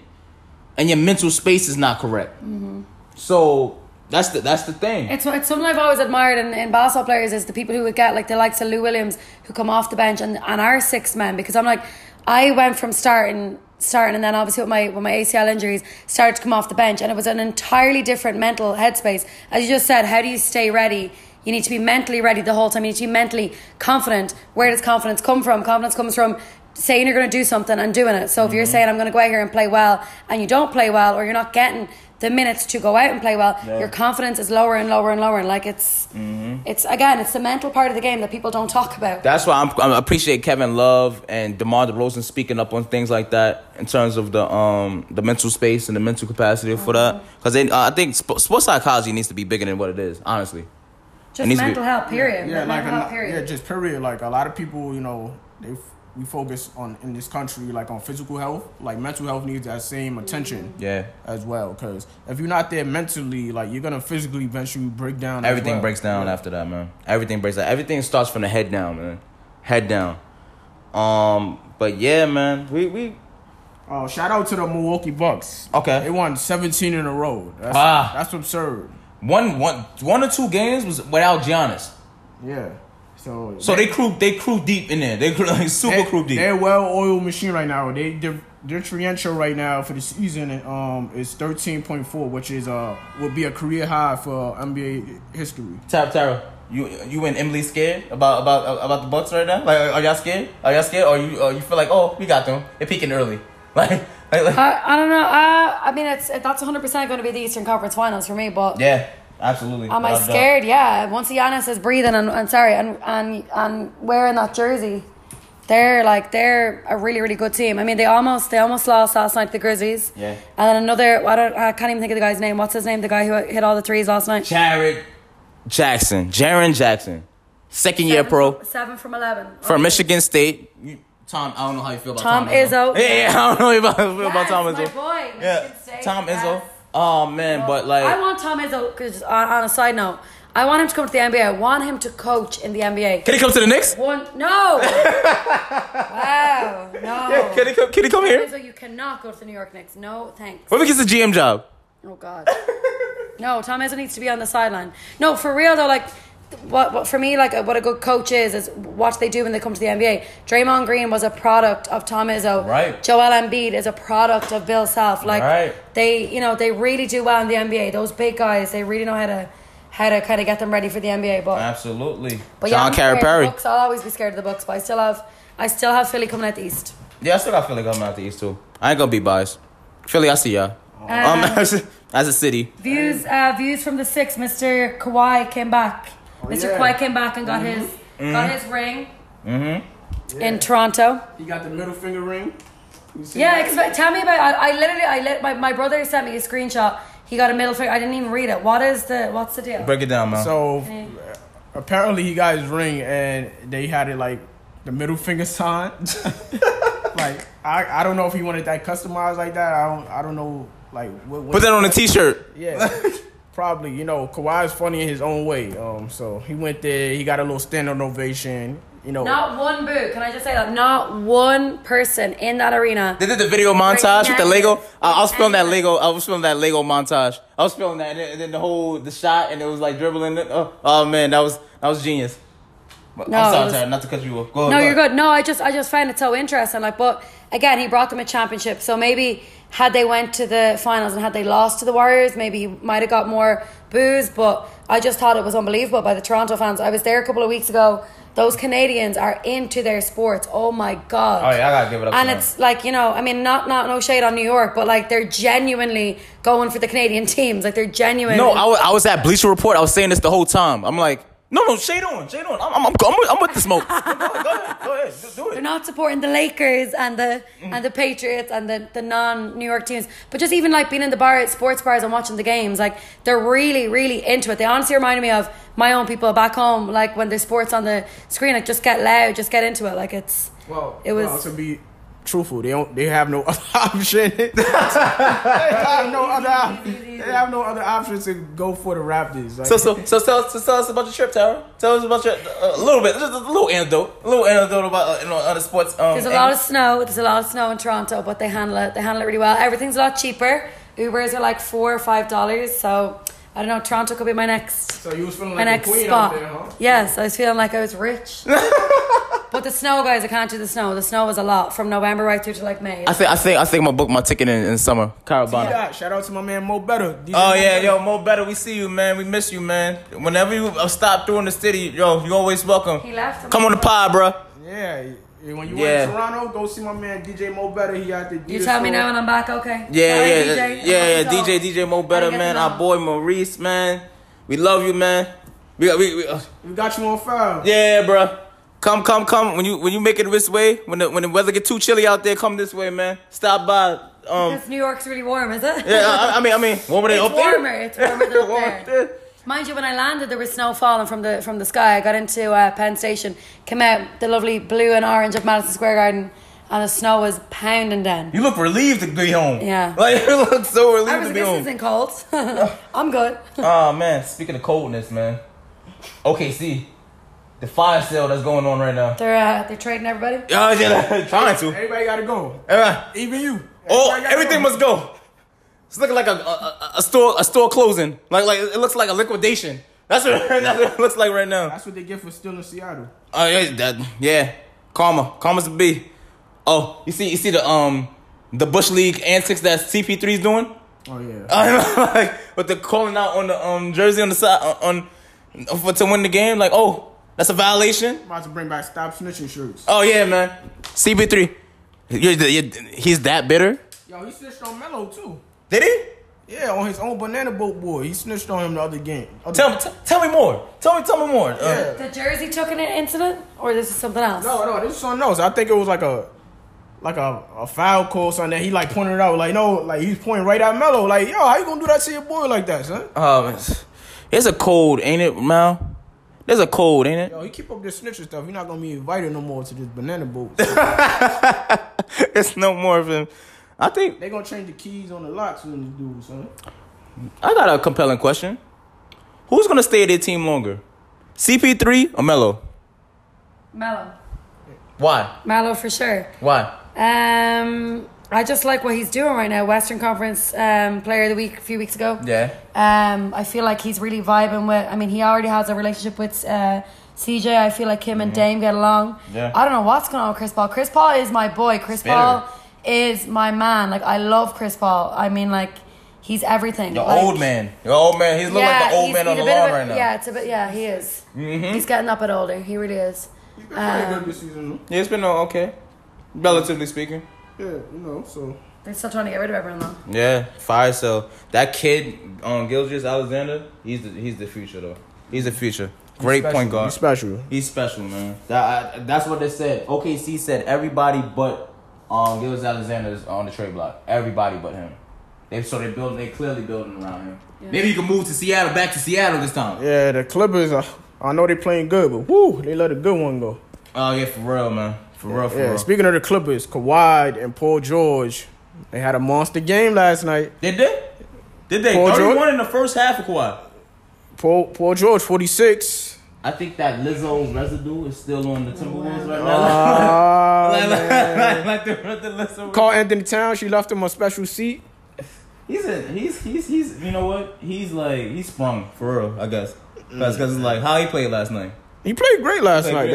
and your mental space is not correct? Mm-hmm. So. That's the thing. It's something I've always admired in basketball players is the people who would get like the likes of Lou Williams who come off the bench and are six men, because I'm like, I went from starting and then obviously with my ACL injuries started to come off the bench, and it was an entirely different mental headspace. As you just said, how do you stay ready? You need to be mentally ready the whole time. You need to be mentally confident. Where does confidence come from? Confidence comes from saying you're going to do something and doing it. So if you're saying I'm going to go out here and play well, and you don't play well, or you're not getting the minutes to go out and play well, your confidence is lower and lower and lower. And like it's the mental part of the game that people don't talk about. That's why I appreciate Kevin Love and DeMar DeRozan speaking up on things like that in terms of the mental space and the mental capacity for that. Because I think sports psychology needs to be bigger than what it is, honestly. Just mental health, period. Yeah, like mental health, period. Yeah, just period. Like a lot of people, you know, we focus on in this country like on physical health, like mental health needs that same attention as well, because if you're not there mentally, like you're gonna physically eventually break down. Everything breaks down after that, man. Everything breaks down. Everything starts from the head down, man. Head down. But yeah, man, we shout out to the Milwaukee Bucks. Okay, they won 17 in a row. That's absurd. One or two games was without Giannis. Yeah. So they crew deep in there. They crew, like, super crew deep. They're a well-oiled machine right now. Their differential right now for the season is 13.4, which is would be a career high for NBA history. Tara, you and Emily scared about the Bucks right now? Like, are y'all scared? Or you feel like, oh, we got them? They're peaking early. Like I don't know. I mean, that's 100% going to be the Eastern Conference Finals for me. But yeah. Absolutely. Am I scared? Yeah. Once Giannis is breathing and wearing that jersey, they're a really, really good team. I mean, they almost lost last night to the Grizzlies. Yeah. And then I can't even think of the guy's name. What's his name? The guy who hit all the threes last night. Jaren Jackson. Second year pro. 7 from 11. From Michigan State. Tom, I don't know how you feel about Tom Izzo. Yeah, I don't know how you feel about Tom Izzo. My boy. Yeah. State, Tom Izzo. Oh, man, but like... I want Tom Izzo, because on a side note, I want him to come to the NBA. I want him to coach in the NBA. Can he come to the Knicks? No! Wow, no. Yeah, can he come Tom here? Izzo, you cannot go to the New York Knicks. No, thanks. What if he gets a GM job? Oh, God. No, Tom Izzo needs to be on the sideline. No, for real, though, like... What for me, like what a good coach is what they do when they come to the NBA. Draymond Green was a product of Tom Izzo. Right. Joel Embiid is a product of Bill Self. Like they really do well in the NBA. Those big guys, they really know how to kind of get them ready for the NBA. But absolutely. But John Calipari. I'll always be scared of the Bucks, but I still have Philly coming out the East. Yeah, I still got Philly coming out the East too. I ain't gonna be biased. Philly, I see y'all. As a city. Views from the six. Mr. Kawhi came back. Kawhi came back and got his ring in Toronto. He got the middle finger ring. Tell me about. My brother sent me a screenshot. He got a middle finger. I didn't even read it. What's the deal? Break it down, man. So apparently he got his ring and they had it like the middle finger sign. Like I don't know if he wanted that customized like that. I don't know like what. Put that on a t-shirt. Yeah. Probably, you know, Kawhi is funny in his own way. So he went there. He got a little standing ovation. You know, not one boo. Can I just say that? Not one person in that arena. They did the video montage with the Lego. I was filming that Lego montage. I was filming that, and then the shot, and it was like dribbling. Oh man, that was genius. I'm sorry, not to cut you off. Go ahead. You're good. No, I just found it so interesting. Like, but again, he brought them a championship. So maybe had they went to the finals and had they lost to the Warriors, maybe he might have got more boos. But I just thought it was unbelievable by the Toronto fans. I was there a couple of weeks ago. Those Canadians are into their sports. Oh my God. Oh yeah, I gotta give it up. And it's like, you know, I mean, no shade on New York, but like they're genuinely going for the Canadian teams. Like they're genuine. No, I was at Bleacher Report. I was saying this the whole time. I'm like, no, shade on. I'm with the smoke. Go ahead, do it. They're not supporting the Lakers and the Patriots and the non-New York teams, but just even like being in the bar at sports bars and watching the games, like they're really, really into it. They honestly reminded me of my own people back home, like when there's sports on the screen, like just get loud, just get into it, like it's. Well, it was. Well, to be truthful, they have no other option. They have no other options to go for the Raptors. Like. So tell us about your trip, Tara. Tell us about your a little bit, just a little anecdote about other sports. There's a lot of snow. There's a lot of snow in Toronto, but they handle it. They handle it really well. Everything's a lot cheaper. Ubers are like $4 or $5, so. I don't know, Toronto could be my next spot. So you was feeling like a queen spot. Out there, huh? Yes, I was feeling like I was rich. But the snow, guys, I can't do the snow. The snow was a lot from November right through to like May. I think I'm going to book my ticket in summer. Carabana. Shout out to my man Mo Better. Mo Better, we see you, man. We miss you, man. Whenever you stop through in the city, you're always welcome. He left. Come on the pod, bro. Yeah. When you were in Toronto, go see my man DJ Mo Better. He out there. You tell me now and I'm back, okay? Yeah. DJ Mo Better, man. Our boy Maurice, man. We love you, man. We got you on file. Yeah, bro. Come. When you make it this way, when the weather get too chilly out there, come this way, man. Stop by. Because New York's really warm, is it? Yeah, I mean, warmer than up there. It's warmer than up there. Mind you, when I landed, there was snow falling from the sky. I got into Penn Station, came out the lovely blue and orange of Madison Square Garden, and the snow was pounding down. You look relieved to be home. Yeah. Like, you look so relieved to be home. This isn't cold. I'm good. Oh, man. Speaking of coldness, man. Okay, see. The fire sale that's going on right now. They're trading everybody? Oh, yeah. They're trying to. Everybody got to go. Everybody. Even you. Everything must go. It's looking like a store closing. Like it looks like a liquidation. That's what it looks like right now. That's what they get for stealing Seattle. Oh yeah. Karma's a B. Oh, you see the Bush League antics that CP3's doing. Oh yeah. But they're calling out on the jersey on the side for to win the game. Like that's a violation. I'm about to bring back stop snitching shirts. Oh yeah, man. CP3, he's that bitter. Yo, he snitched on Melo too. Did he? Yeah, on his own banana boat boy. He snitched on him the other game. Tell me more. Tell me more. Yeah. The jersey took an incident, or this is something else? No, this is something else. I think it was like a foul call, something that he like pointed out. Like no, like he's pointing right at Melo. Like yo, how you gonna do that to your boy like that, son? It's a cold, ain't it, Mal? There's a cold, ain't it? Yo, you keep up this snitcher stuff. You're not gonna be invited no more to this banana boat. It's no more of him. I think they're going to change the keys on the locks when this dude, son. I got a compelling question. Who's going to stay at their team longer? CP3 or Melo? Melo. Why? Melo for sure. Why? I just like what he's doing right now. Western Conference Player of the Week a few weeks ago. Yeah. I feel like he's really vibing with... I mean, he already has a relationship with... CJ, I feel like him and Dame get along. Yeah. I don't know what's going on with Chris Paul. Chris Paul is my boy. Chris Paul is my man. Like, I love Chris Paul. I mean, like, he's everything. The old man. He's looking like the old man on the lawn right now. Yeah, it's a bit. Yeah, he is. Mm-hmm. He's getting up a bit older. He really is. He's been pretty good this season. Yeah, it's been okay, relatively speaking. Yeah, so they're still trying to get rid of everyone though. Yeah, fire sale. That kid, Gilgeous Alexander. He's the future though. He's the future. Great point guard. He's special, man. That's what they said. OKC said everybody but Gilgeous Alexander's on the trade block. Everybody but him. They clearly building around him. Yeah. Maybe you can move to Seattle, back to Seattle this time. Yeah, the Clippers. I know they playing good, but woo, they let a good one go. Oh yeah, for real, man. For real. Speaking of the Clippers, Kawhi and Paul George, they had a monster game last night. Did they? 31 in the first half of Kawhi. Paul George, 46. I think that Lizzo residue is still on the Timberwolves right now. Call Anthony Towns. She left him a special seat. He's, you know what? He's sprung for real, I guess. Because it's like how he played last night. He played great last night.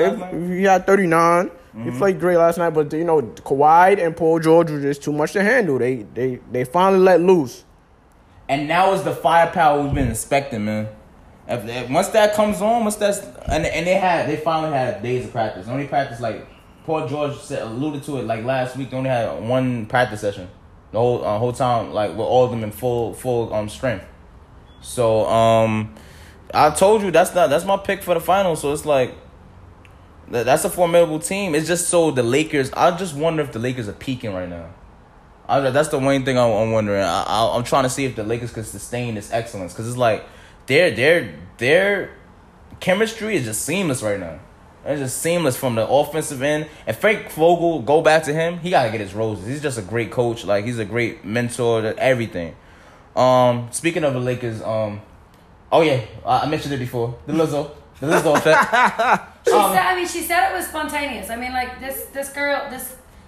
He had 39. Mm-hmm. He played great last night, but, you know, Kawhi and Paul George were just too much to handle. They finally let loose. And now is the firepower we've been expecting, man. Once that comes on, they finally had days of practice. Only practice, like Paul George alluded to it, like last week. They only had one practice session the whole time, like with all of them in full strength. So I told you that's my pick for the finals. So it's like that's a formidable team. It's just so the Lakers. I just wonder if the Lakers are peaking right now. That's the one thing I'm wondering. I'm trying to see if the Lakers can sustain this excellence, because it's like. Their chemistry is just seamless right now. It's just seamless from the offensive end. And Frank Vogel, go back to him. He gotta get his roses. He's just a great coach. Like, he's a great mentor to everything. Speaking of the Lakers, I mentioned it before. The Lizzo effect. She said it was spontaneous. I mean, like this girl,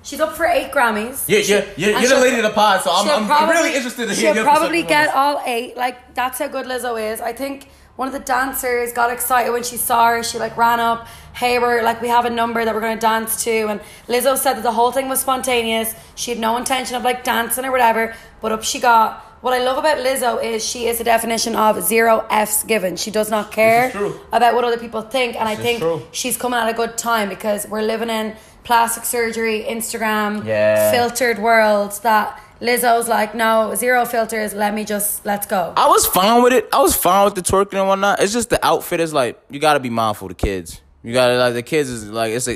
she's up for 8 Grammys. Yeah. You're the lady of the pod, so I'm really interested to hear. She'll probably get all 8. Like, that's how good Lizzo is. I think one of the dancers got excited when she saw her. She, like, ran up. Hey, we have a number that we're going to dance to. And Lizzo said that the whole thing was spontaneous. She had no intention of, like, dancing or whatever. But up she got. What I love about Lizzo is she is the definition of zero F's given. She does not care about what other people think. And I think she's coming at a good time, because we're living in plastic surgery, Instagram, filtered worlds that Lizzo's like, no, zero filters, let's go. I was fine with it. I was fine with the twerking and whatnot. It's just the outfit is like, you got to be mindful of the kids. You got to, like, the kids is like, it's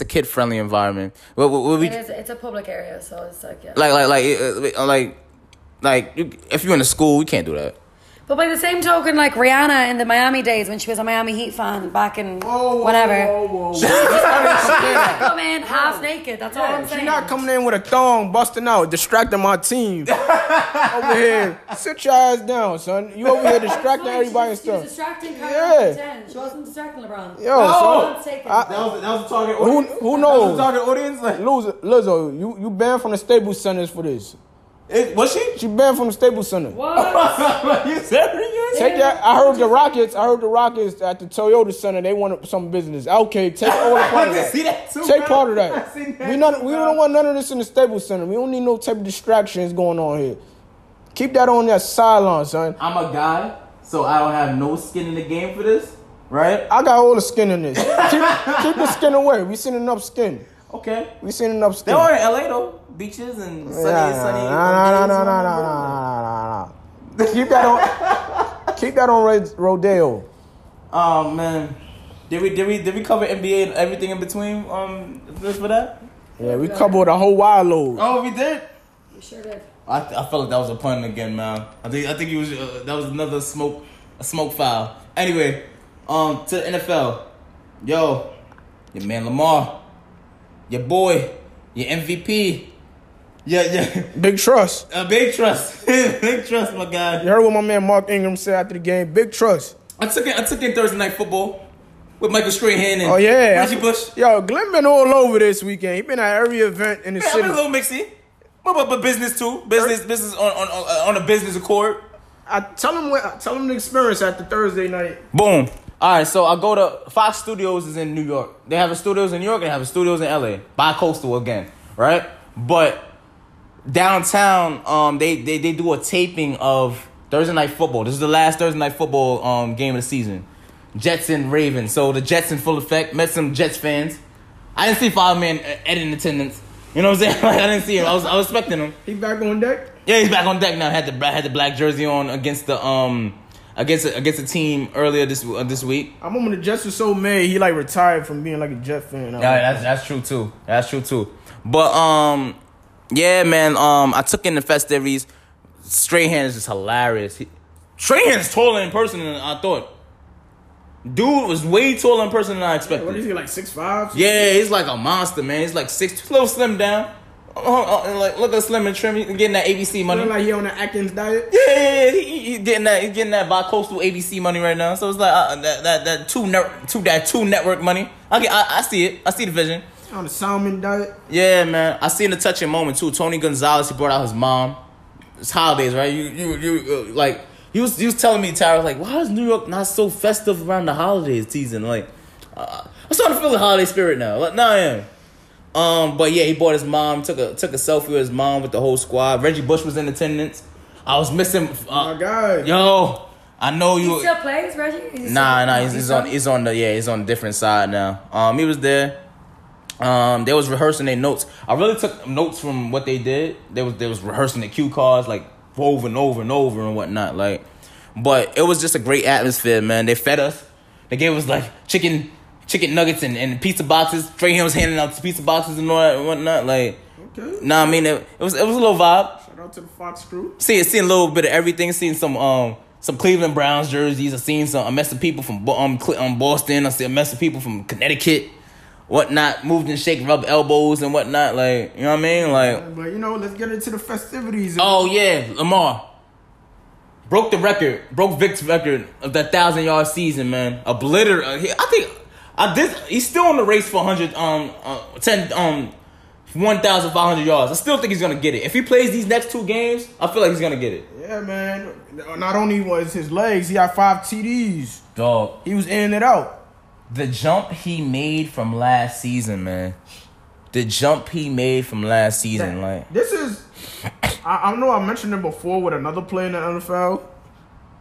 a kid-friendly environment. It's a public area, so it's like, yeah. Like, if you're in a school, we can't do that. But by the same token, like Rihanna in the Miami days when she was a Miami Heat fan back in whenever. She was coming in half naked. That's all I'm saying. She's not coming in with a thong busting out, distracting my team. Over here. Sit your ass down, son. You over here distracting everybody and stuff. She was distracting Kyrie at 10. She wasn't distracting LeBron. That was a target audience. Who knows? That was a target audience. Like, Lizzo, you banned from the Staples Centers for this. Was she? She banned from the Staples Center. What? You serious? Take that. I heard the Rockets at the Toyota Center. They want some business. Okay, take all the part of that. See that too, take part of that. We don't want none of this in the Staples Center. We don't need no type of distractions going on here. Keep that on that sideline, son. I'm a guy, so I don't have no skin in the game for this, right? I got all the skin in this. Keep the skin away. We seen enough skin. Okay. We seen enough skin. They are in LA though. Beaches and sunny. No. Keep that on Rodeo. Oh man, did we cover NBA and everything in between? Just for that. Yeah, we covered the whole wild load. Oh, we did. We sure did. I felt like that was a pun again, man. I think it was that was another smoke foul. Anyway, to the NFL, your man Lamar, your boy, your MVP. Yeah. Big trust. Big trust. Big trust, my guy. You heard what my man Mark Ingram said after the game. Big trust. I took in Thursday Night Football with Michael Strahan and Reggie Bush. Yo, Glenn been all over this weekend. He been at every event in the city. I'm a little mixy. But business, too. Business on a business accord. I tell him the experience after Thursday night. Boom. All right, so I go to Fox Studios is in New York. They have a studios in New York and they have a studios in L.A. Bi-coastal again, right? But downtown, they do a taping of Thursday Night Football. This is the last Thursday Night Football game of the season. Jets and Ravens. So the Jets in full effect. Met some Jets fans. I didn't see Fireman Ed in attendance. You know what I'm saying? Like, I didn't see him. I was expecting him. He's back on deck? Yeah, he's back on deck now. Had the black jersey on against the against a team earlier this week. I remember the Jets were so mad. He like retired from being like a Jet fan. Yeah, that's true too. But yeah, man. I took in the festivities. Strahan is just hilarious. Strahan's taller in person than I thought. Dude was way taller in person than I expected. What is he, like 6'5"? Yeah, he's like a monster, man. He's like 6'2", little slim down. Like, look at Slim and Trim. He's getting that ABC money. Like he on the Atkins diet. Yeah. He getting that. He's getting that bi-coastal ABC money right now. So it's like that two network money. I see it. I see the vision. On the salmon diet. Yeah, man. I seen a touching moment too. Tony Gonzalez, he brought out his mom. It's holidays, right? You like he was telling me, Tyra, like, why is New York not so festive around the holidays season? Like, I'm starting to feel the holiday spirit now. Like, nah, I am. But yeah, he bought his mom, took a selfie with his mom with the whole squad. Reggie Bush was in attendance. I was missing. Oh my God, yo. I know you. He still plays, Reggie? Nah. He's on a different side now. He was there. They was rehearsing their notes. I really took notes from what they did. They was rehearsing the cue cards like over and over and over and whatnot. Like, but it was just a great atmosphere, man. They fed us. They gave us like chicken nuggets and pizza boxes. Trey Hill was handing out pizza boxes and all that and whatnot. Like, okay. Nah, I mean it was a little vibe. Shout out to the Fox crew. Seeing a little bit of everything. Seeing some Cleveland Browns jerseys. I've seen a mess of people from Boston. I see a mess of people from Connecticut, whatnot. Moved and shake, rub elbows and whatnot. Like, you know what I mean? Like, but you know, let's get into the festivities. Oh yeah, Lamar broke Vic's record of that 1,000-yard season, man. He's still in the race for 1,500 yards. I still think he's going to get it. If he plays these next two games, I feel like he's going to get it. Yeah, man. Not only was his legs, he had 5 TDs. Dog. He was in and out. The jump he made from last season, man. Like, this is... I know I mentioned it before with another player in the NFL,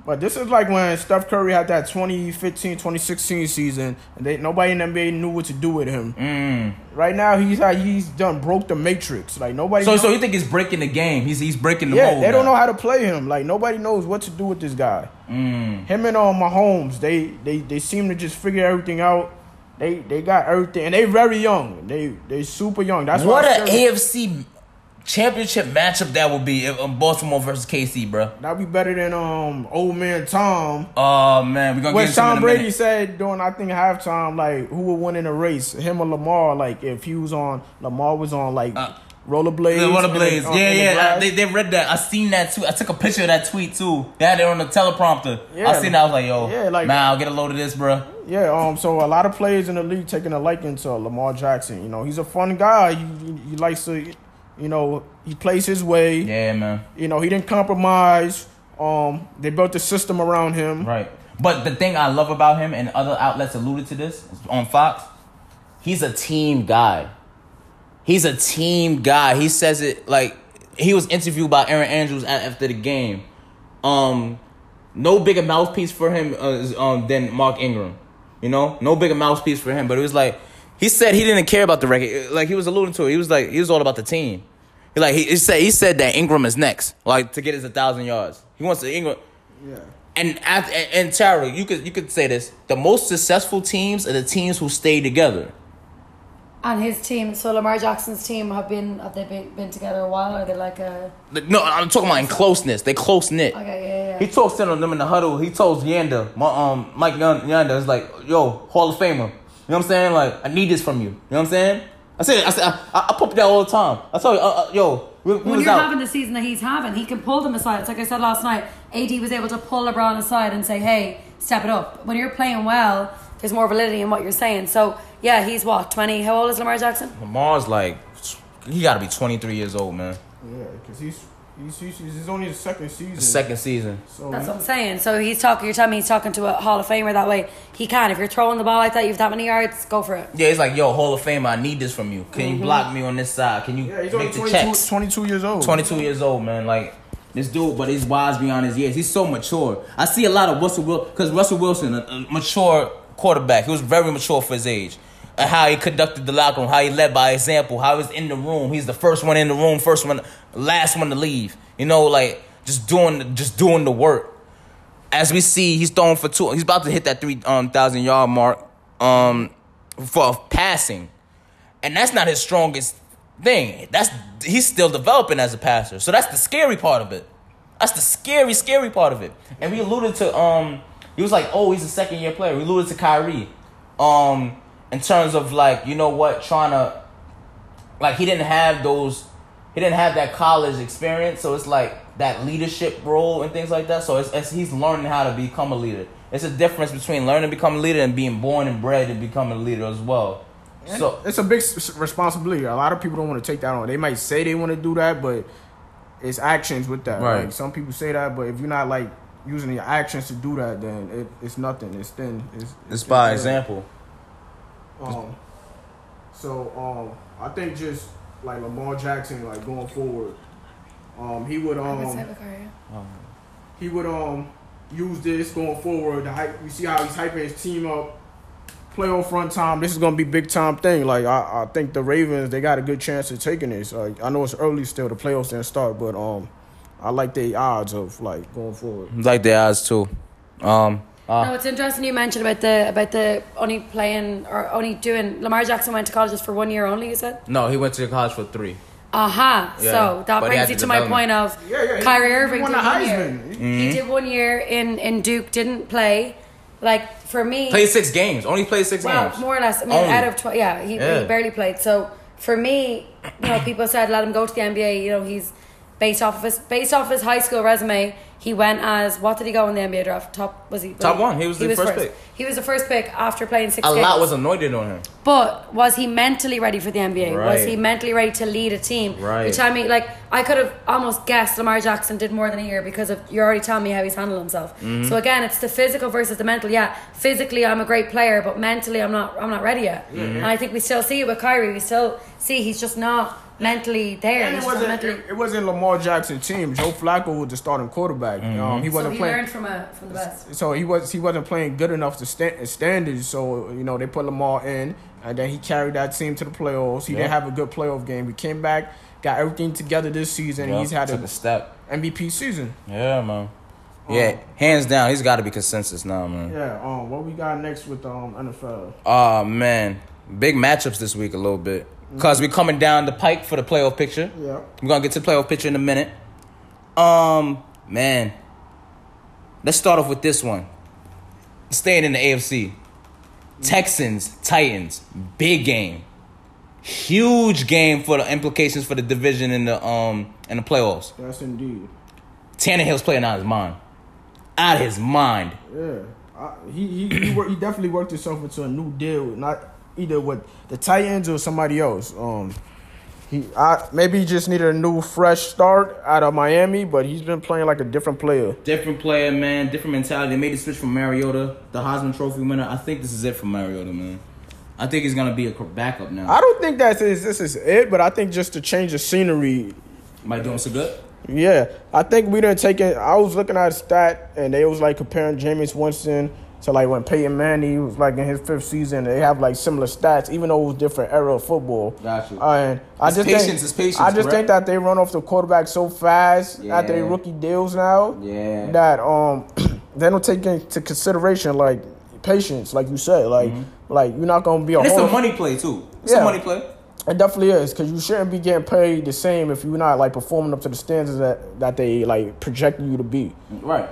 but this is like when Steph Curry had that 2015-2016 season, and nobody in the NBA knew what to do with him. Mm. Right now, he's done broke the matrix. Like nobody. So you think he's breaking the game? He's breaking the mold. Yeah, they don't know how to play him. Like nobody knows what to do with this guy. Mm. Him and Mahomes, they seem to just figure everything out. They got everything, and they very young. They super young. That's what an AFC championship matchup that would be if Baltimore versus KC, bro. That'd be better than old man Tom. Oh man, we're gonna get Tom Brady said during I think halftime, like who would win in a race, him or Lamar? Like if he was on, Lamar was on like rollerblades. Rollerblades, yeah. They read that. I seen that too. I took a picture of that tweet too. Yeah, they're on the teleprompter. Yeah, I seen that. I was like, yo, yeah, like, nah, I'll get a load of this, bro. Yeah, so a lot of players in the league taking a liking to Lamar Jackson. You know, he's a fun guy. He likes to. You know, he plays his way. Yeah, man. You know, he didn't compromise. They built a system around him. Right. But the thing I love about him, and other outlets alluded to this on Fox, he's a team guy. He says it like he was interviewed by Aaron Andrews after the game. No bigger mouthpiece for him than Mark Ingram. You know? No bigger mouthpiece for him. But it was like... He said he didn't care about the record. Like, he was alluding to it. He was like, he was all about the team. Like, he said that Ingram is next, like, to get his 1,000 yards. He wants to Ingram. Yeah. And, Tara, you could say this. The most successful teams are the teams who stay together. And his team, so Lamar Jackson's team, have they been together a while? Or are they like a... No, I'm talking about in closeness. They close-knit. Okay, yeah. He talks to them in the huddle. He told Yanda, Mike Yanda, is like, yo, Hall of Famer. You know what I'm saying? Like, I need this from you. You know what I'm saying? I pump that all the time. I told you, yo. When you're having the season that he's having, he can pull them aside. It's like I said last night. AD was able to pull LeBron aside and say, hey, step it up. When you're playing well, there's more validity in what you're saying. So, yeah, he's what, 20? How old is Lamar Jackson? Lamar's like, he got to be 23 years old, man. Yeah, because he's only the second season. So, that's what I'm saying. So you're telling me he's talking to a Hall of Famer that way. He can. If you're throwing the ball like that, you've that many yards, go for it. Yeah, he's like, yo, Hall of Famer, I need this from you. Can you block me on this side? Can you he's make the checks? 22 years old, man. Like, this dude, but he's wise beyond his years. He's so mature. I see a lot of Russell Wilson, because Russell Wilson, a mature quarterback. He was very mature for his age. How he conducted the locker room, how he led by example, how he was in the room. He's the first one in the room, last one to leave. You know, like just doing the work. As we see, he's throwing for two. He's about to hit that 3,000 yard mark for passing, and that's not his strongest thing. He's still developing as a passer, so that's the scary part of it. That's the scary part of it. And we alluded to he was like, oh, he's a second year player. We alluded to Kyrie, in terms of, like, you know what, trying to, like, he didn't have that college experience, so it's like that leadership role and things like that. So he's learning how to become a leader. It's a difference between learning to become a leader and being born and bred to become a leader as well. And so it's a big responsibility. A lot of people don't want to take that on. They might say they want to do that, but it's actions with that. Right. Like, some people say that, but if you're not, like, using your actions to do that, then it's nothing. It's thin. It's by example. I think just like Lamar Jackson, like going forward, he would use this going forward. The hype, you see how he's hyping his team up. Playoff run time. This is gonna be big time thing. Like I think the Ravens, they got a good chance of taking this. Like I know it's early still, the playoffs didn't start, but I like the odds of like going forward. I like the odds too. No, it's interesting you mentioned about the only playing or only doing. Lamar Jackson went to college just for 1 year only, is it? No, he went to college for 3. Aha! Uh-huh. Yeah. So that brings you to my point of Kyrie Irving did 1 year. Mm-hmm. He did 1 year in Duke, didn't play. Like for me, played 6 games. Only played 6 games, more or less. I mean, out of 12, he barely played. So for me, you know, people said let him go to the NBA. You know, he's based off his high school resume. He went as, what did he go in the NBA draft? Top one. He was the first pick. He was the first pick after playing 6 games. A lot was anointed on him. But was he mentally ready for the NBA? Right. Was he mentally ready to lead a team? Right. You tell me, like, I could have almost guessed Lamar Jackson did more than a year because of, you're already telling me how he's handled himself. Mm-hmm. So again, it's the physical versus the mental. Yeah, physically I'm a great player, but mentally I'm not ready yet. Mm-hmm. And I think we still see it with Kyrie. We still see he's just not mentally there. And it wasn't Lamar Jackson's team. Joe Flacco was the starting quarterback. Mm-hmm. He learned from the best. So he wasn't playing good enough to standards. So they put Lamar in, and then he carried that team to the playoffs. He didn't have a good playoff game. He came back, got everything together this season, and he's had a step MVP season. Yeah, man. Yeah, hands down, he's got to be consensus now, man. Yeah. What we got next with NFL? Oh man, big matchups this week a little bit. Because we're coming down the pike for the playoff picture. Yeah. We're going to get to the playoff picture in a minute. Man, let's start off with this one. Staying in the AFC. Texans, Titans, big game. Huge game for the implications for the division in the playoffs. Yes, indeed. Tannehill's playing out of his mind. Out of his mind. Yeah. He definitely worked himself into a new deal. Not either with the Titans or somebody else. Maybe he just needed a new, fresh start out of Miami, but he's been playing like a different player. Different player, man. Different mentality. They made the switch from Mariota, the Heisman Trophy winner. I think this is it for Mariota, man. I think he's going to be a backup now. I don't think this is it, but I think just to change the scenery. Might do him so good? Yeah. I think we didn't take it. I was looking at a stat, and they was like comparing Jameis Winston to like when Peyton Manning was like in his 5th season, they have like similar stats, even though it was different era of football. Gotcha. And I just think that they run off the quarterback so fast after their rookie deals now that they don't take into consideration like patience, like you said, like you're not gonna be a. And it's a money play too. It's a money play. It definitely is, because you shouldn't be getting paid the same if you're not like performing up to the standards that they like projected you to be. Right.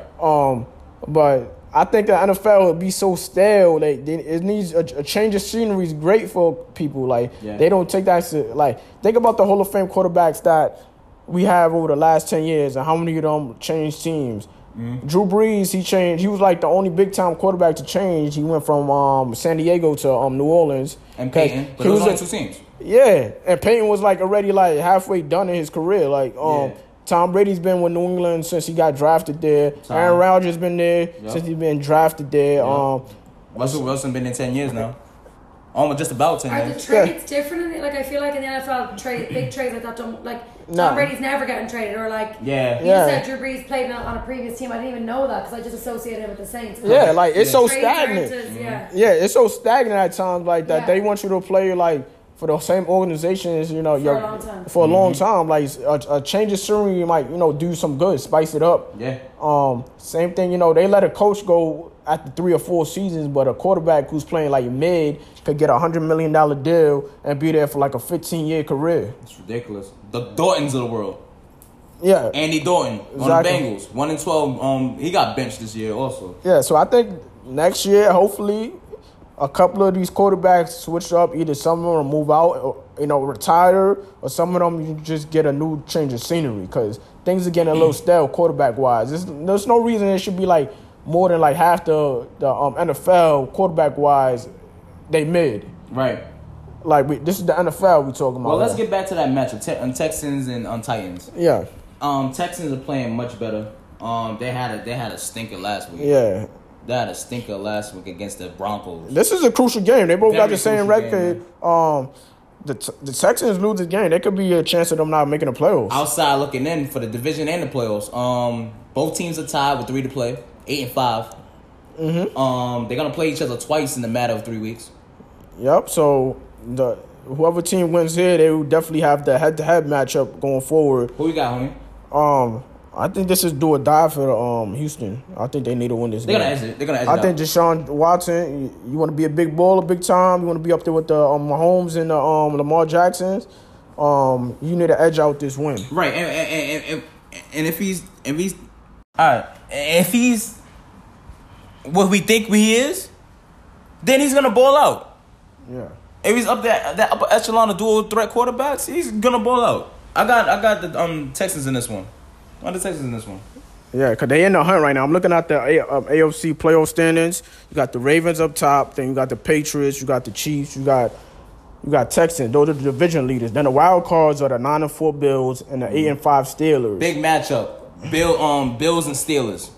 But I think the NFL would be so stale. Like, it needs a change of scenery is great for people. Like, they don't take that. Like, think about the Hall of Fame quarterbacks that we have over the last 10 years and how many of them changed teams. Mm-hmm. Drew Brees, he changed. He was like the only big-time quarterback to change. He went from San Diego to New Orleans. And Peyton. But it was only 2 teams. Yeah. And Peyton was like already like halfway done in his career. Like, Tom Brady's been with New England since he got drafted there. Aaron Rodgers been there since he's been drafted there. Yep. Russell Wilson been there 10 years now. Almost just about 10 years. Are the trades different? Like, I feel like in the NFL, big trades like that don't... Like, Tom Brady's never getting traded. Or, like, you said Drew Brees played on a previous team. I didn't even know that because I just associated him with the Saints. Yeah, like, it's so stagnant. Yeah, it's so stagnant at times, like, that they want you to play, like... For the same organizations, for a long time, like a change of scenery might, do some good, spice it up. Yeah. Same thing, they let a coach go after 3 or 4 seasons, but a quarterback who's playing like mid could get $100 million deal and be there for like a 15-year career. It's ridiculous. The Daltons of the world. Yeah. Andy Dalton on the Bengals, 1-12. He got benched this year also. Yeah. So I think next year, hopefully, a couple of these quarterbacks switch up. Either some of them move out, or, retire, or some of them you just get a new change of scenery because things are getting a little stale quarterback-wise. There's no reason it should be like more than like half the NFL quarterback-wise they mid. Right. Like this is the NFL we talking about. Well, let's get back to that matchup on Texans and on Titans. Yeah. Texans are playing much better. They had a stinker last week. Yeah. That had a stinker last week against the Broncos. This is a crucial game. They both got the same record. The Texans lose the game, there could be a chance of them not making the playoffs. Outside looking in for the division and the playoffs. Both teams are tied with 3 to play, 8-5. Mm-hmm. They're gonna play each other twice in a matter of 3 weeks. Yep. So the whoever team wins here, they will definitely have the head-to-head matchup going forward. Who you got, homie? I think this is do or die for Houston. I think they need to win this game. They're gonna exit. I think Deshaun Watson. You want to be a big baller, big time. You want to be up there with the Mahomes and the Lamar Jacksons. You need to edge out this win. Right, and if he's what we think he is, then he's gonna ball out. Yeah. If he's up that upper echelon of dual threat quarterbacks, he's gonna ball out. I got the Texans in this one. Why the Texans in this one? Yeah, because they in the hunt right now. I'm looking at the AFC playoff standings. You got the Ravens up top. Then you got the Patriots. You got the Chiefs. You got Texans. Those are the division leaders. Then the wild cards are the 9-4 Bills and the 8-5 Steelers. Big matchup. Bills and Steelers.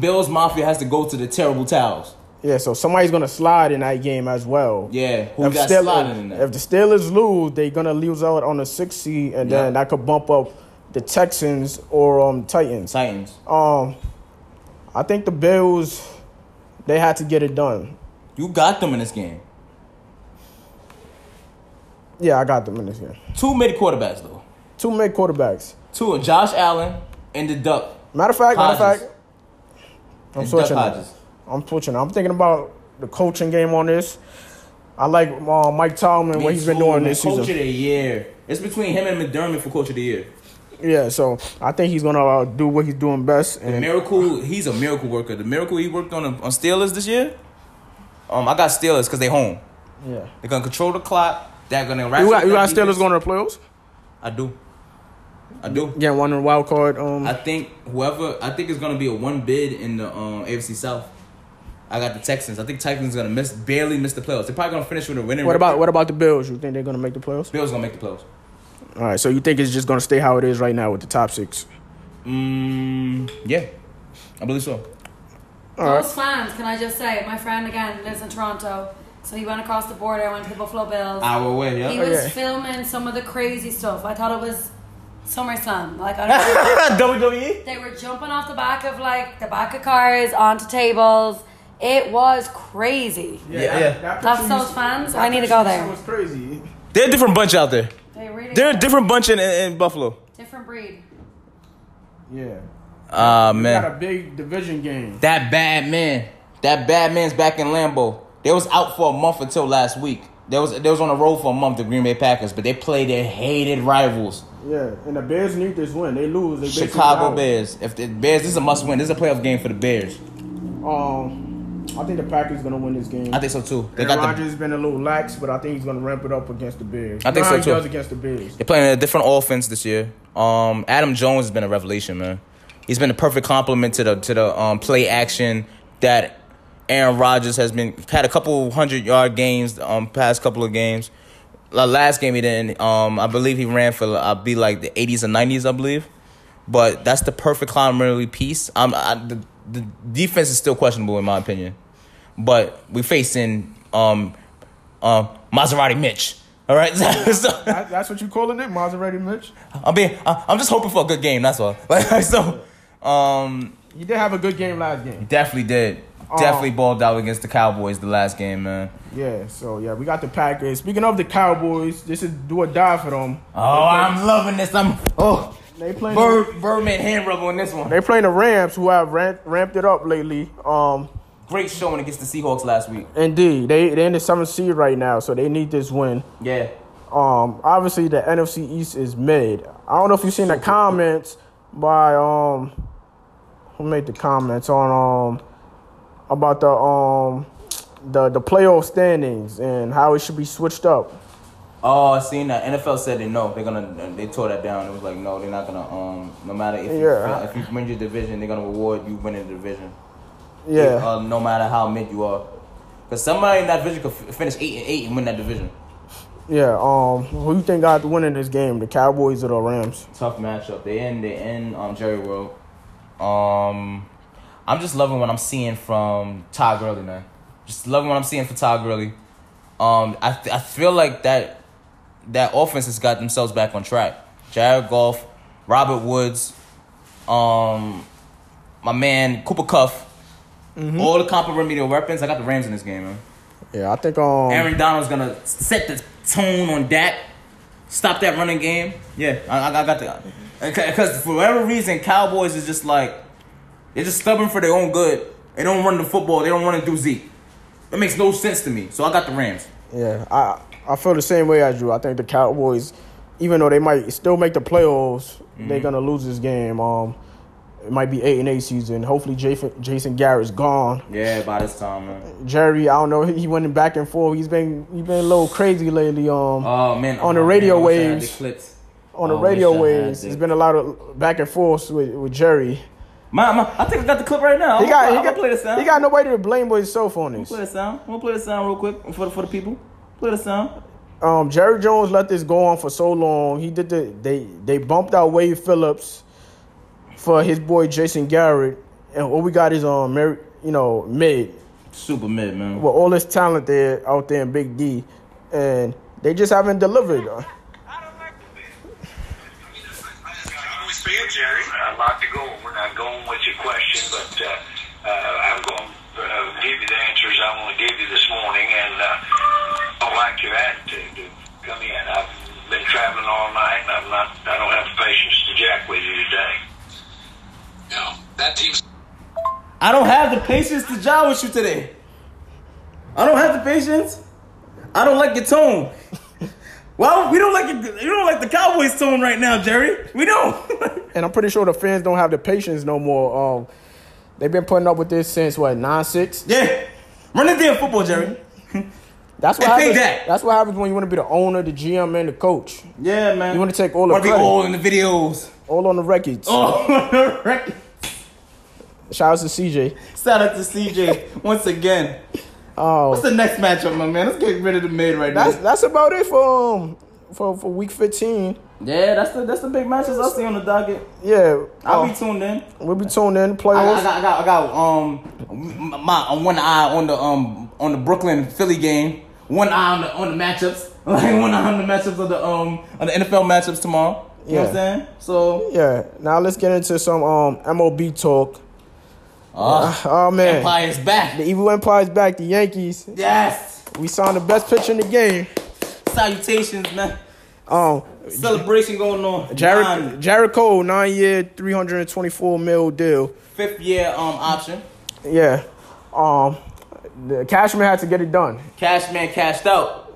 Bills Mafia has to go to the terrible towels. Yeah, so somebody's going to slide in that game as well. Yeah, who got sliding in that? If the Steelers lose, they're going to lose out on the 6th seed, and then that could bump up the Texans or Titans. I think the Bills, they had to get it done. You got them in this game. Yeah, I got them in this game. Two mid quarterbacks. Two, Josh Allen and the Duck. Matter of fact, I'm switching. I'm thinking about the coaching game on this. I like Mike Tomlin, what he's been doing this season. Coach of the year. It's between him and McDermott for coach of the year. Yeah, so I think he's going to do what he's doing best. And he's a miracle worker. The miracle he worked on Steelers this year, I got Steelers because they home. Yeah. They're going to control the clock. They're going to ratchet. You got Steelers going to the playoffs? I do. Yeah, one in the wild card. I think it's going to be a one bid in the AFC South. I got the Texans. I think Titans are going to barely miss the playoffs. They're probably going to finish with a winning record. What about the Bills? You think they're going to make the playoffs? Bills going to make the playoffs. All right, so you think it's just going to stay how it is right now with the top six? Yeah, I believe so. Those fans, can I just say, my friend, again, lives in Toronto, so he went across the border when people flow bills. Our way, yeah. He was filming some of the crazy stuff. I thought it was SummerSlam. Like, I don't know. WWE? They were jumping off the back of, cars, onto tables. It was crazy. Yeah. That's those fans. I need to go there. It was crazy. They're a different bunch out there. They're a different bunch in Buffalo. Different breed. Yeah. Man. Got a big division game. That bad man's back in Lambeau. They was out for a month until last week. They was on the road for a month, the Green Bay Packers, but they played their hated rivals. Yeah, and the Bears need this win. They lose. Chicago Bears. If the Bears, this is a must win. This is a playoff game for the Bears. I think the Packers are going to win this game. I think so, too. Aaron Rodgers has been a little lax, but I think he's going to ramp it up against the Bears. I think so, too. He does against the Bears. They're playing a different offense this year. Adam Jones has been a revelation, man. He's been a perfect complement to the play action that Aaron Rodgers has been. Had a couple 100-yard games past couple of games. The last game he didn't. I believe he ran for, the 80s and 90s, I believe. But that's the perfect complementary piece. The defense is still questionable, in my opinion. But we're facing Maserati Mitch. All right? So, that's what you calling it, Maserati Mitch? I'm just hoping for a good game, that's all. You did have a good game last game. Definitely did. Definitely balled out against the Cowboys the last game, man. Yeah, we got the Packers. Speaking of the Cowboys, this is do or die for them. Oh, I'm loving this. They playing Birdman hand rubber on this one. They playing the Rams, who have ramped it up lately. Great showing against the Seahawks last week. Indeed, they're in the 7th seed right now, so they need this win. Yeah. Obviously the NFC East is mid. I don't know if you've seen the comments by who made the comments on about the playoff standings and how it should be switched up. Oh, I seen that. NFL said they tore that down. It was like, no, they're not gonna. No matter if you win your division, they're gonna reward you winning the division. Yeah. No matter how mid you are, because somebody in that division could finish 8-8 and win that division. Yeah. Who you think got to win in this game? The Cowboys or the Rams? Tough matchup. They in Jerry World. I'm just loving what I'm seeing from Todd Gurley, man. Just loving what I'm seeing for Todd Gurley. I feel like that offense has got themselves back on track. Jared Goff, Robert Woods, my man Cooper Kuff. Mm-hmm. All the complementary weapons. I got the Rams in this game, man. Yeah, I think Aaron Donald's gonna set the tone on Dak. Stop that running game. Yeah, I got that. Because for whatever reason, Cowboys is just like they're just stubborn for their own good. They don't run the football. They don't want to do Zeke. That makes no sense to me. So I got the Rams. Yeah, I feel the same way as you. I think the Cowboys, even though they might still make the playoffs, mm-hmm. they're gonna lose this game. It might be 8-8 season. Hopefully, Jason Garrett's gone. Yeah, by this time, man. Jerry, I don't know. He went back and forth. He's been a little crazy lately. On the radio waves. On the radio waves, there's been a lot of back and forth with Jerry. I think I got the clip right now. He got play the sound. He got nobody to blame but himself on this. I'm gonna play the sound real quick for the people. Play the sound. Jerry Jones let this go on for so long. He did they bumped out Wade Phillips for his boy Jason Garrett, and what we got is mid, super mid, man. With all this talent there out there in Big D, and they just haven't delivered. I don't like the bid. I understand, Jerry. A lot to go. We're not going with your question, but I'm going to give you the answers I want to give you this morning, and I like your attitude to come in. I've been traveling all night, and I don't have the patience to jack with you today. No, that team's. I don't have the patience to job with you today. I don't have the patience. I don't like your tone. Well, we don't like it. You don't like the Cowboys tone right now, Jerry. We don't. And I'm pretty sure the fans don't have the patience no more. They've been putting up with this since what 9-6. Yeah, run the damn football, Jerry. That's what happens when you want to be the owner, the GM, and the coach. Yeah, man. You want to take all the credit. All in the videos. All on the records. All on the records. Shout out to CJ. Shout out to CJ once again. Oh. What's the next matchup, my man? Let's get rid of the mid right now. That's about it for week 15. Yeah, that's the big matches I see on the docket. Yeah, I'll be tuned in. We'll be tuned in. Playoffs. I got my one eye on the Brooklyn Philly game. One eye on the matchups. Like one eye on the matchups of the NFL matchups tomorrow. You know what I'm saying? So yeah. Now let's get into some MLB talk. Oh man. Empire's back. The evil empire's back. The Yankees. Yes. We signed the best pitcher in the game. Salutations, man. Celebration going on. Gerrit Cole, 9-year, $324 million deal. 5th year option. Yeah. The Cashman had to get it done. Cashman cashed out.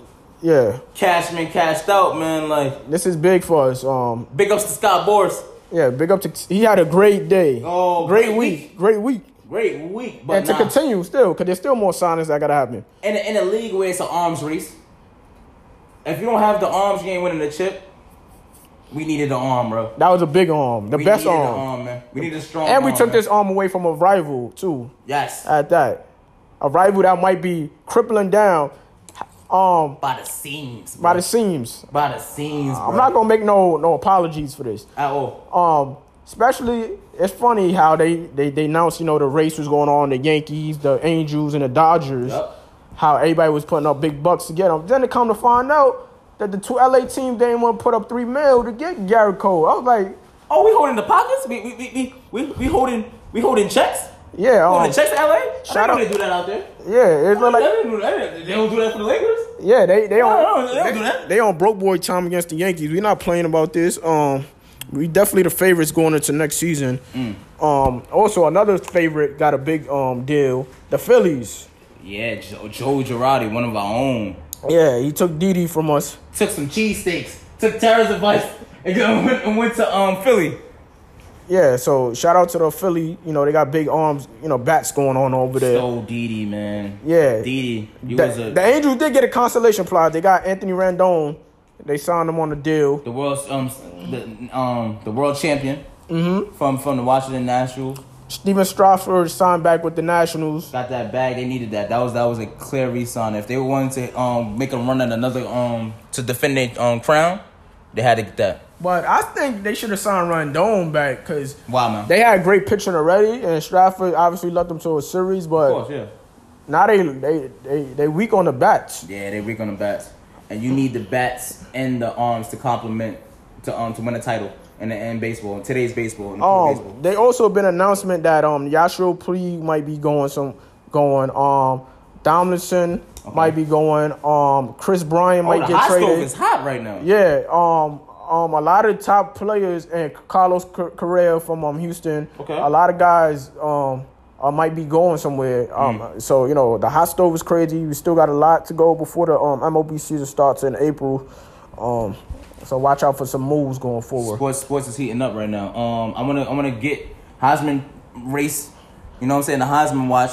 Yeah. Cashman cashed out, man. Like this is big for us. Big ups to Scott Boras. Yeah, big up to. He had a great day. Oh, great week. But and to continue still, because there's still more signings that gotta happen. In a league where it's an arms race, if you don't have the arms game winning the chip, we needed the arm, bro. That was a big arm, the best arm. We needed the arm, man. We needed a strong arm. And we took this arm away from a rival too. Yes. At that, a rival that might be crippling down. By the seams. Bro. Bro. I'm not gonna make no apologies for this at all. Especially it's funny how they announced the race was going on, the Yankees, the Angels, and the Dodgers. Yep. How everybody was putting up big bucks to get them. Then to come to find out that the two LA teams they didn't want to put up $3 million to get Gerrit Cole. I was like, oh, we holding the pockets? We holding checks? Yeah, the checks to LA? Shout out. They do that out there. Yeah, it's like they don't do that for the Lakers. Yeah, they don't do that. They on broke boy time against the Yankees. We're not playing about this. We definitely the favorites going into next season. Mm. Also another favorite got a big deal. The Phillies. Yeah, Joe Girardi, one of our own. Yeah, he took Didi from us. Took some cheesesteaks. Took Tara's advice and went to Philly. Yeah, so shout out to the Philly. They got big arms, bats going on over there. So Didi, man. Yeah. Didi. The Angels did get a consolation prize. They got Anthony Rendon. They signed him on the deal. The world the world champion from the Washington Nationals. Steven Strasburg signed back with the Nationals. Got that bag. They needed that. That was a clear re-sign. If they wanted to make a run at another to defend their crown, they had to get that. But I think they should have signed Rondon back because they had a great pitching already, and Stratford obviously led them to a series. But of course, now they weak on the bats. Yeah, they weak on the bats, and you need the bats and the arms to complement to win a title in baseball, in today's baseball. Baseball. They also been an announcement that Yashiro Puig might be going. Donaldson might be going. Chris Bryant might get traded. The hot stove is hot right now. Yeah. A lot of top players and Carlos Correa from Houston. Okay. A lot of guys might be going somewhere. So the hot stove is crazy. You still got a lot to go before the MLB season starts in April. So watch out for some moves going forward. Sports is heating up right now. I'm gonna get Heisman race. You know what I'm saying? The Heisman watch.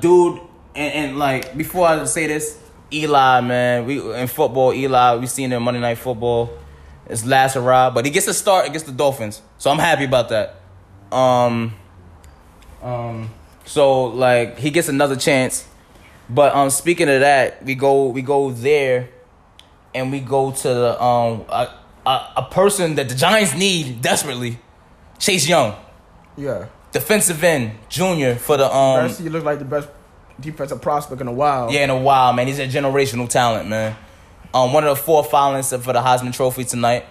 Dude, and like before I say this, Eli, man, we seen him Monday Night Football. It's last hurrah, but he gets a start against the Dolphins, so I'm happy about that. So like he gets another chance, but speaking of that, we go there, and we go to the a person that the Giants need desperately, Chase Young. Yeah. Defensive end, junior for the He looked like the best defensive prospect in a while. Yeah, in a while, man. He's a generational talent, man. One of the four finalists for the Heisman Trophy tonight.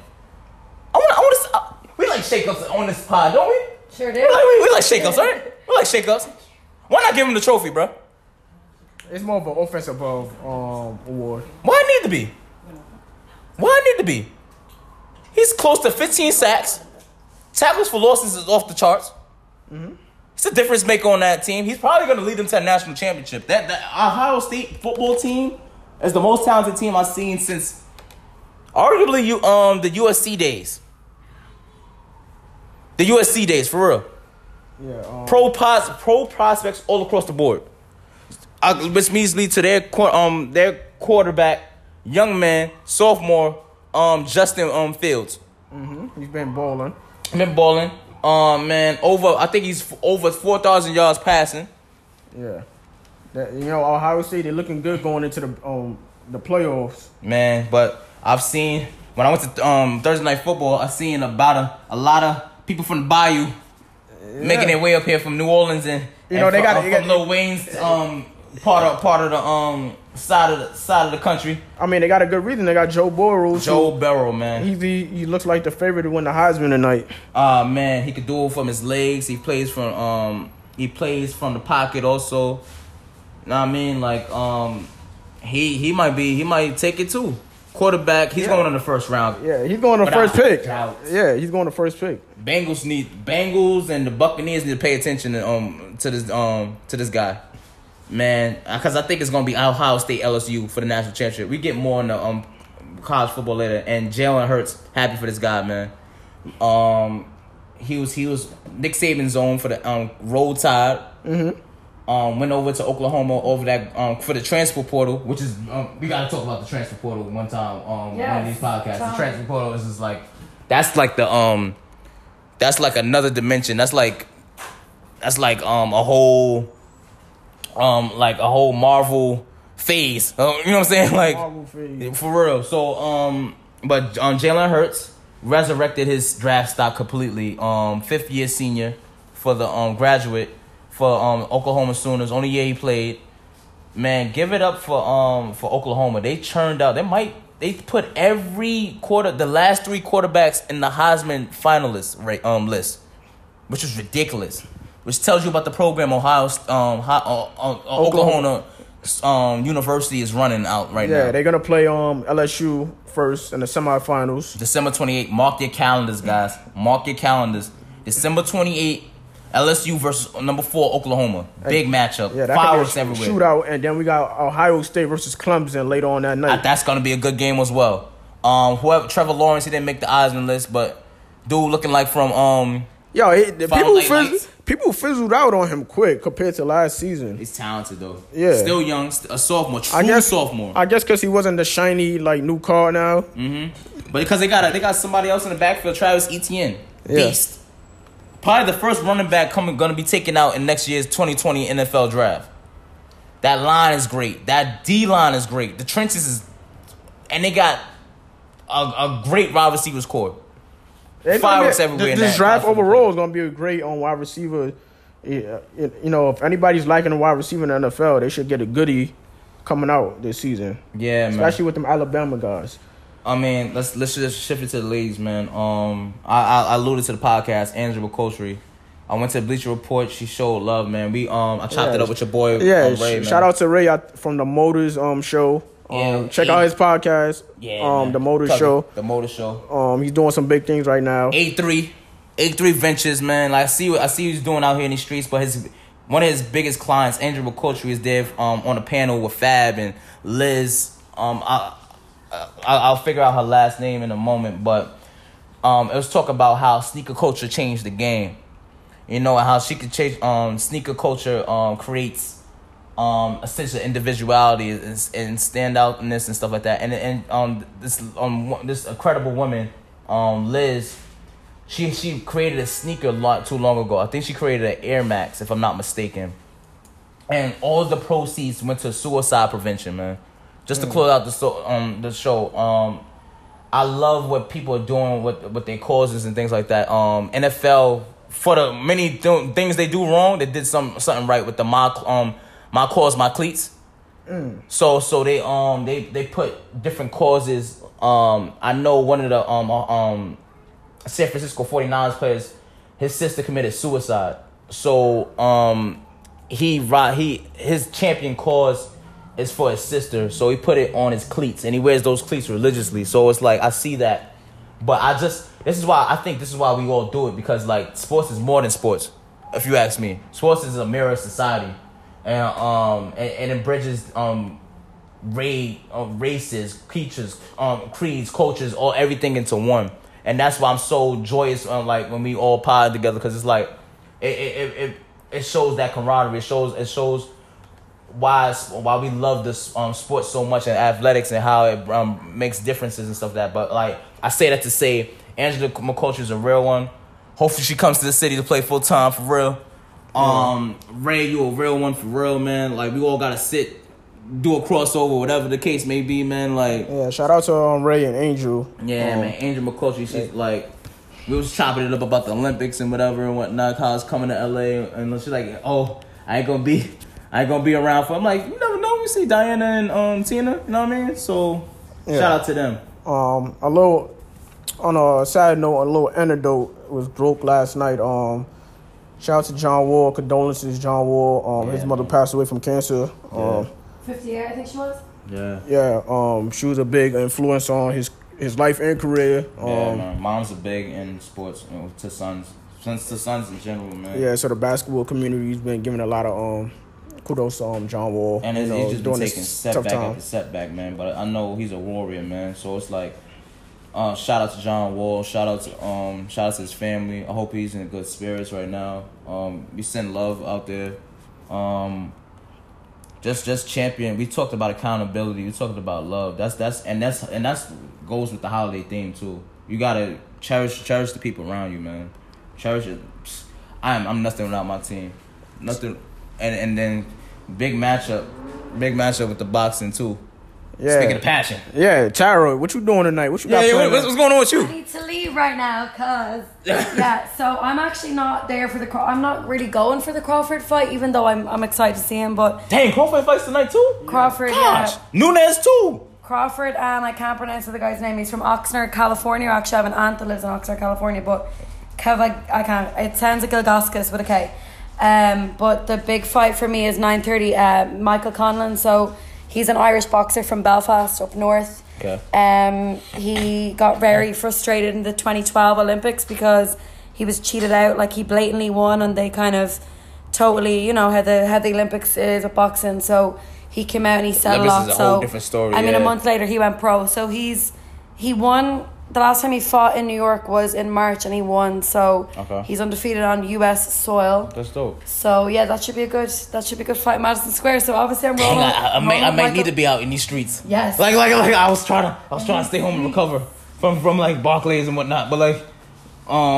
I want to. We like shakeups on this pod, don't we? Sure do. We like shakeups, right? We like shakeups. Why not give him the trophy, bro? It's more of an offensive award. Why it need to be? He's close to 15 sacks. Tackles for losses is off the charts. Mm-hmm. He's a difference maker on that team. He's probably going to lead them to a national championship. That Ohio State football team is the most talented team I've seen since arguably the USC days. The USC days, for real. Yeah. Pro prospects all across the board, which means lead to their quarterback, young man, sophomore, Justin Fields. Mm-hmm. He's been balling. I think he's over 4,000 yards passing. Yeah, Ohio State, they're looking good going into the playoffs. Man, but I've seen when I went to Thursday Night Football, I seen about a lot of people from the Bayou making their way up here from New Orleans and Lil Wayne's part of the side of the country. I mean, they got a good reason. They got Joe Burrow. Man. He looks like the favorite to win the Heisman tonight. Man, he could do it from his legs. He plays from the pocket also. You know what I mean? Like he might take it too. Quarterback, he's going in the first round. Yeah, he's going the first pick. Yeah, he's going the first pick. Bengals and the Buccaneers need to pay attention to this guy. Man, because I think it's going to be Ohio State, LSU for the national championship. We get more on the college football later. And Jalen Hurts, happy for this guy, man. He was Nick Saban's zone for the Roll Tide. Mm-hmm. Went over to Oklahoma over that for the transfer portal, which is we got to talk about the transfer portal one time on these podcasts. The transfer portal is just like that's like another dimension. That's like a whole. Like a whole Marvel phase. You know what I'm saying? Like Marvel phase. For real. So, but Jalen Hurts resurrected his draft stock completely. 5th year senior for the graduate for Oklahoma Sooners. Only year he played. Man, give it up for Oklahoma. They churned out. They put every quarter, the last three quarterbacks in the Heisman finalists list, which is ridiculous. Which tells you about the program Oklahoma University is running out right now. Yeah, they're going to play LSU first in the semifinals. December 28th. Mark your calendars, guys. Mark your calendars. December 28th, LSU versus number 4, Oklahoma. Big matchup. Yeah, fireworks everywhere. Shootout, and then we got Ohio State versus Clemson later on that night. That's going to be a good game as well. Trevor Lawrence, he didn't make the Heisman list, but dude looking like from... People fizzled out on him quick compared to last season. He's talented, though. Yeah. Still young. A sophomore. True sophomore. I guess because he wasn't the shiny, like, new car now. Mm-hmm. But because they got somebody else in the backfield, Travis Etienne. Yeah. Beast. Probably the first running back going to be taken out in next year's 2020 NFL draft. That line is great. That D-line is great. The trenches is... And they got a great wide receivers core. Fireworks everywhere. This draft overall is going to be a great on wide receiver. Yeah, you know, if anybody's liking a wide receiver in the NFL, they should get a goodie coming out this season. Yeah, man. Especially with them Alabama guys. I mean, let's just shift it to the leagues, man. I alluded to the podcast, Angela McCulture. I went to Bleacher Report. She showed love, man. We I chopped it up with your boy. Yeah, Ray, shout out to Ray from the Motors show. Check out his podcast. Yeah, the Motors show. The Motors show. He's doing some big things right now. 83 Ventures, man. Like I see what he's doing out here in these streets, but one of his biggest clients, Angela McCulture, is there on a panel with Fab and Liz. I'll figure out her last name in a moment, but it was talk about how sneaker culture changed the game. You know, how she could change. Sneaker culture creates essential individuality and standoutness and stuff like that. And this incredible woman, Liz, she created a sneaker lot too long ago. I think she created an Air Max, if I'm not mistaken. And all the proceeds went to suicide prevention, man. Just to close out the show. I love what people are doing with their causes and things like that. NFL. For the many things they do wrong, they did something right with the my cause, my cleats. So they put different causes. I know one of the San Francisco 49ers players, his sister committed suicide. So his champion cause is for his sister. So he put it on his cleats and he wears those cleats religiously. So it's like I see that, but this is why we all do it, because like sports is more than sports, if you ask me. Sports is a mirror of society, and it bridges races, creatures, creeds, cultures, all everything into one. And that's why I'm so joyous like when we all pod together, because it's like it shows that camaraderie. It shows why we love this sport so much, and athletics, and how it makes differences and stuff like that. But like I say that to say, Angela McCulture is a real one. Hopefully she comes to the city to play full time for real. Ray, you a real one for real, man. Like we all gotta do a crossover, whatever the case may be, man. Like shout out to Ray and Angel. Yeah, man, Angela McCulture. She's like, we was chopping it up about the Olympics and whatever and whatnot. How it's coming to LA, and she's like, oh, I ain't gonna be around for. I'm like, you never know. You see Diana and Tina, you know what I mean? So shout out to them. On a side note, a little anecdote was broke last night. Shout out to John Wall. Condolences, John Wall. His mother passed away from cancer. 58, I think she was. Yeah. Yeah. She was a big influence on his life and career. Man. Moms are big in sports, you know, to sons. Since to sons in general, man. Yeah. So the basketball community's been giving a lot of kudos to John Wall. And he's just been taking setback after setback, man. But I know he's a warrior, man. So it's like. Shout out to John Wall. Shout out to his family. I hope he's in good spirits right now. We send love out there. Just champion. We talked about accountability. We talked about love. That's goes with the holiday theme too. You gotta cherish the people around you, man. Cherish it. I'm nothing without my team. Nothing. And then big matchup with the boxing too. Yeah. Speaking of passion. Yeah, Tyro, what you doing tonight? What you got planned? What's going on with you? I need to leave right now, cause so I'm actually not there for the. I'm not really going for the Crawford fight, even though I'm excited to see him. But dang, Crawford fights tonight too. Crawford, gosh, yeah. Nunes too. Crawford, and I can't pronounce the guy's name. He's from Oxnard, California. Actually, I have an aunt that lives in Oxnard, California, but I can't. It sounds like Gilgaskis with a K. But the big fight for me is 9:30. Michael Conlan. So. He's an Irish boxer from Belfast, up north. Okay. He got very frustrated in the 2012 Olympics because he was cheated out. Like, he blatantly won, and they kind of totally, you know, how the Olympics is with boxing. So he came out and he said a lot. Is a whole different story. I mean, a month later, he went pro. So he won. The last time he fought in New York was in March, and he won. So he's undefeated on U.S. soil. That's dope. So yeah, that should be a good fight in Madison Square. So obviously I'm rolling. I might need to be out in these streets. Yes. Like I was trying to stay home and recover from like Barclays and whatnot, but like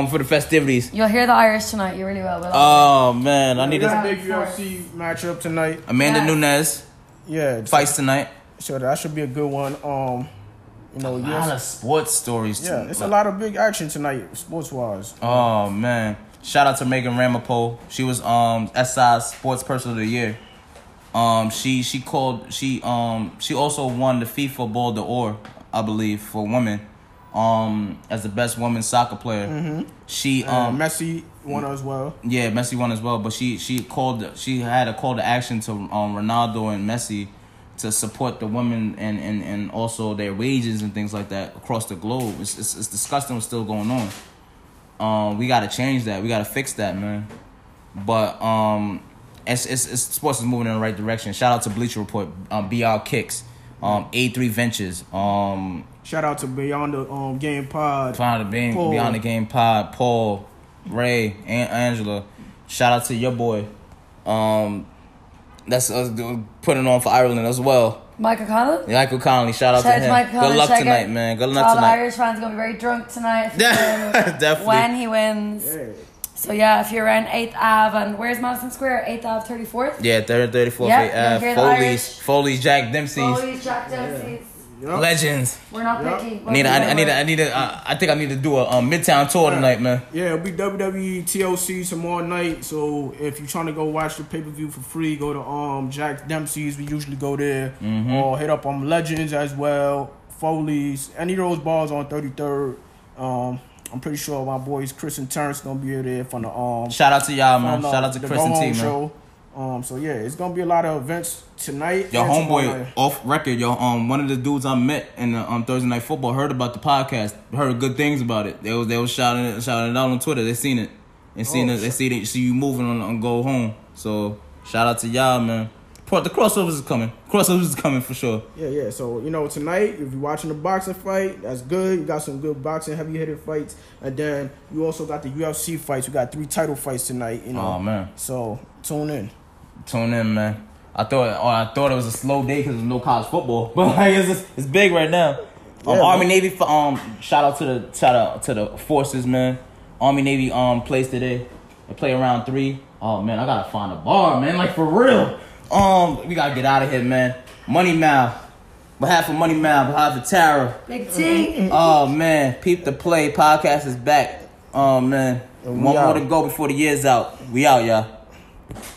for the festivities. You'll hear the Irish tonight. You really will. Oh man, I need a big UFC matchup tonight. Amanda Nunes. Yeah. Fights tonight. So that should be a good one. You know, a lot of sports stories. Yeah, it's a lot of big action tonight, sports wise. Oh man! Shout out to Megan Ramaphoe. She was SI Sports Person of the Year. She also won the FIFA Ball d'Or, I believe, for women. As the best woman soccer player. Mm-hmm. She Messi won as well. Yeah, Messi won as well. But she had a call to action to Ronaldo and Messi to support the women and also their wages and things like that across the globe. It's disgusting what's still going on. We gotta change that. We gotta fix that, man. But it's sports is moving in the right direction. Shout out to Bleacher Report, BR Kicks, A3 Ventures, shout out to Beyond the Game Pod. Beyond the Game Pod, Paul, Ray, and Angela. Shout out to your boy. That's us putting on for Ireland as well. Michael Connolly? Michael Connolly. Shout out to him. Good luck tonight, man. Good luck tonight. All the Irish fans are going to be very drunk tonight. Definitely. When he wins. Yeah. So, yeah, if you're around 8th Ave, and where's Madison Square? 8th Ave, 34th? Yeah, 34th. Yeah, 8th Ave. Foley's, Jack Dempsey's. Yep. Legends. We're not picky. I think I need to do a Midtown tour tonight, man. Yeah, it'll be WWE TLC tomorrow night. So if you're trying to go watch the pay-per-view for free, go to Jack Dempsey's. We usually go there. Mm-hmm. Or hit up Legends as well, Foley's, any of those bars on 33rd. I'm pretty sure my boys Chris and Terrence gonna be there from the shout out to y'all, man. Shout out to Chris and T, man. Show. So yeah, it's gonna be a lot of events tonight. Your homeboy off record, yo. One of the dudes I met in the, Thursday Night Football heard about the podcast, heard good things about it. They was shouting it out on Twitter. They seen it, see you moving on Go Home. So shout out to y'all, man. The crossovers is coming. Crossovers is coming for sure. Yeah. So you know tonight, if you're watching a boxing fight, that's good. You got some good boxing, heavy-hitter fights, and then you also got the UFC fights. We got 3 title fights tonight. You know. Oh man. So tune in, man. I thought it was a slow day because there's no college football, but like it's big right now. Army Navy. Shout out to the forces, man. Army Navy plays today. They play around 3. Oh man, I gotta find a bar, man. Like for real. We gotta get out of here, man. Money Mal, behalf of Money Mal, behalf of Tara. Big T. Oh man, Peep the Play podcast is back. Oh man, one more to go before the year's out. We out, y'all.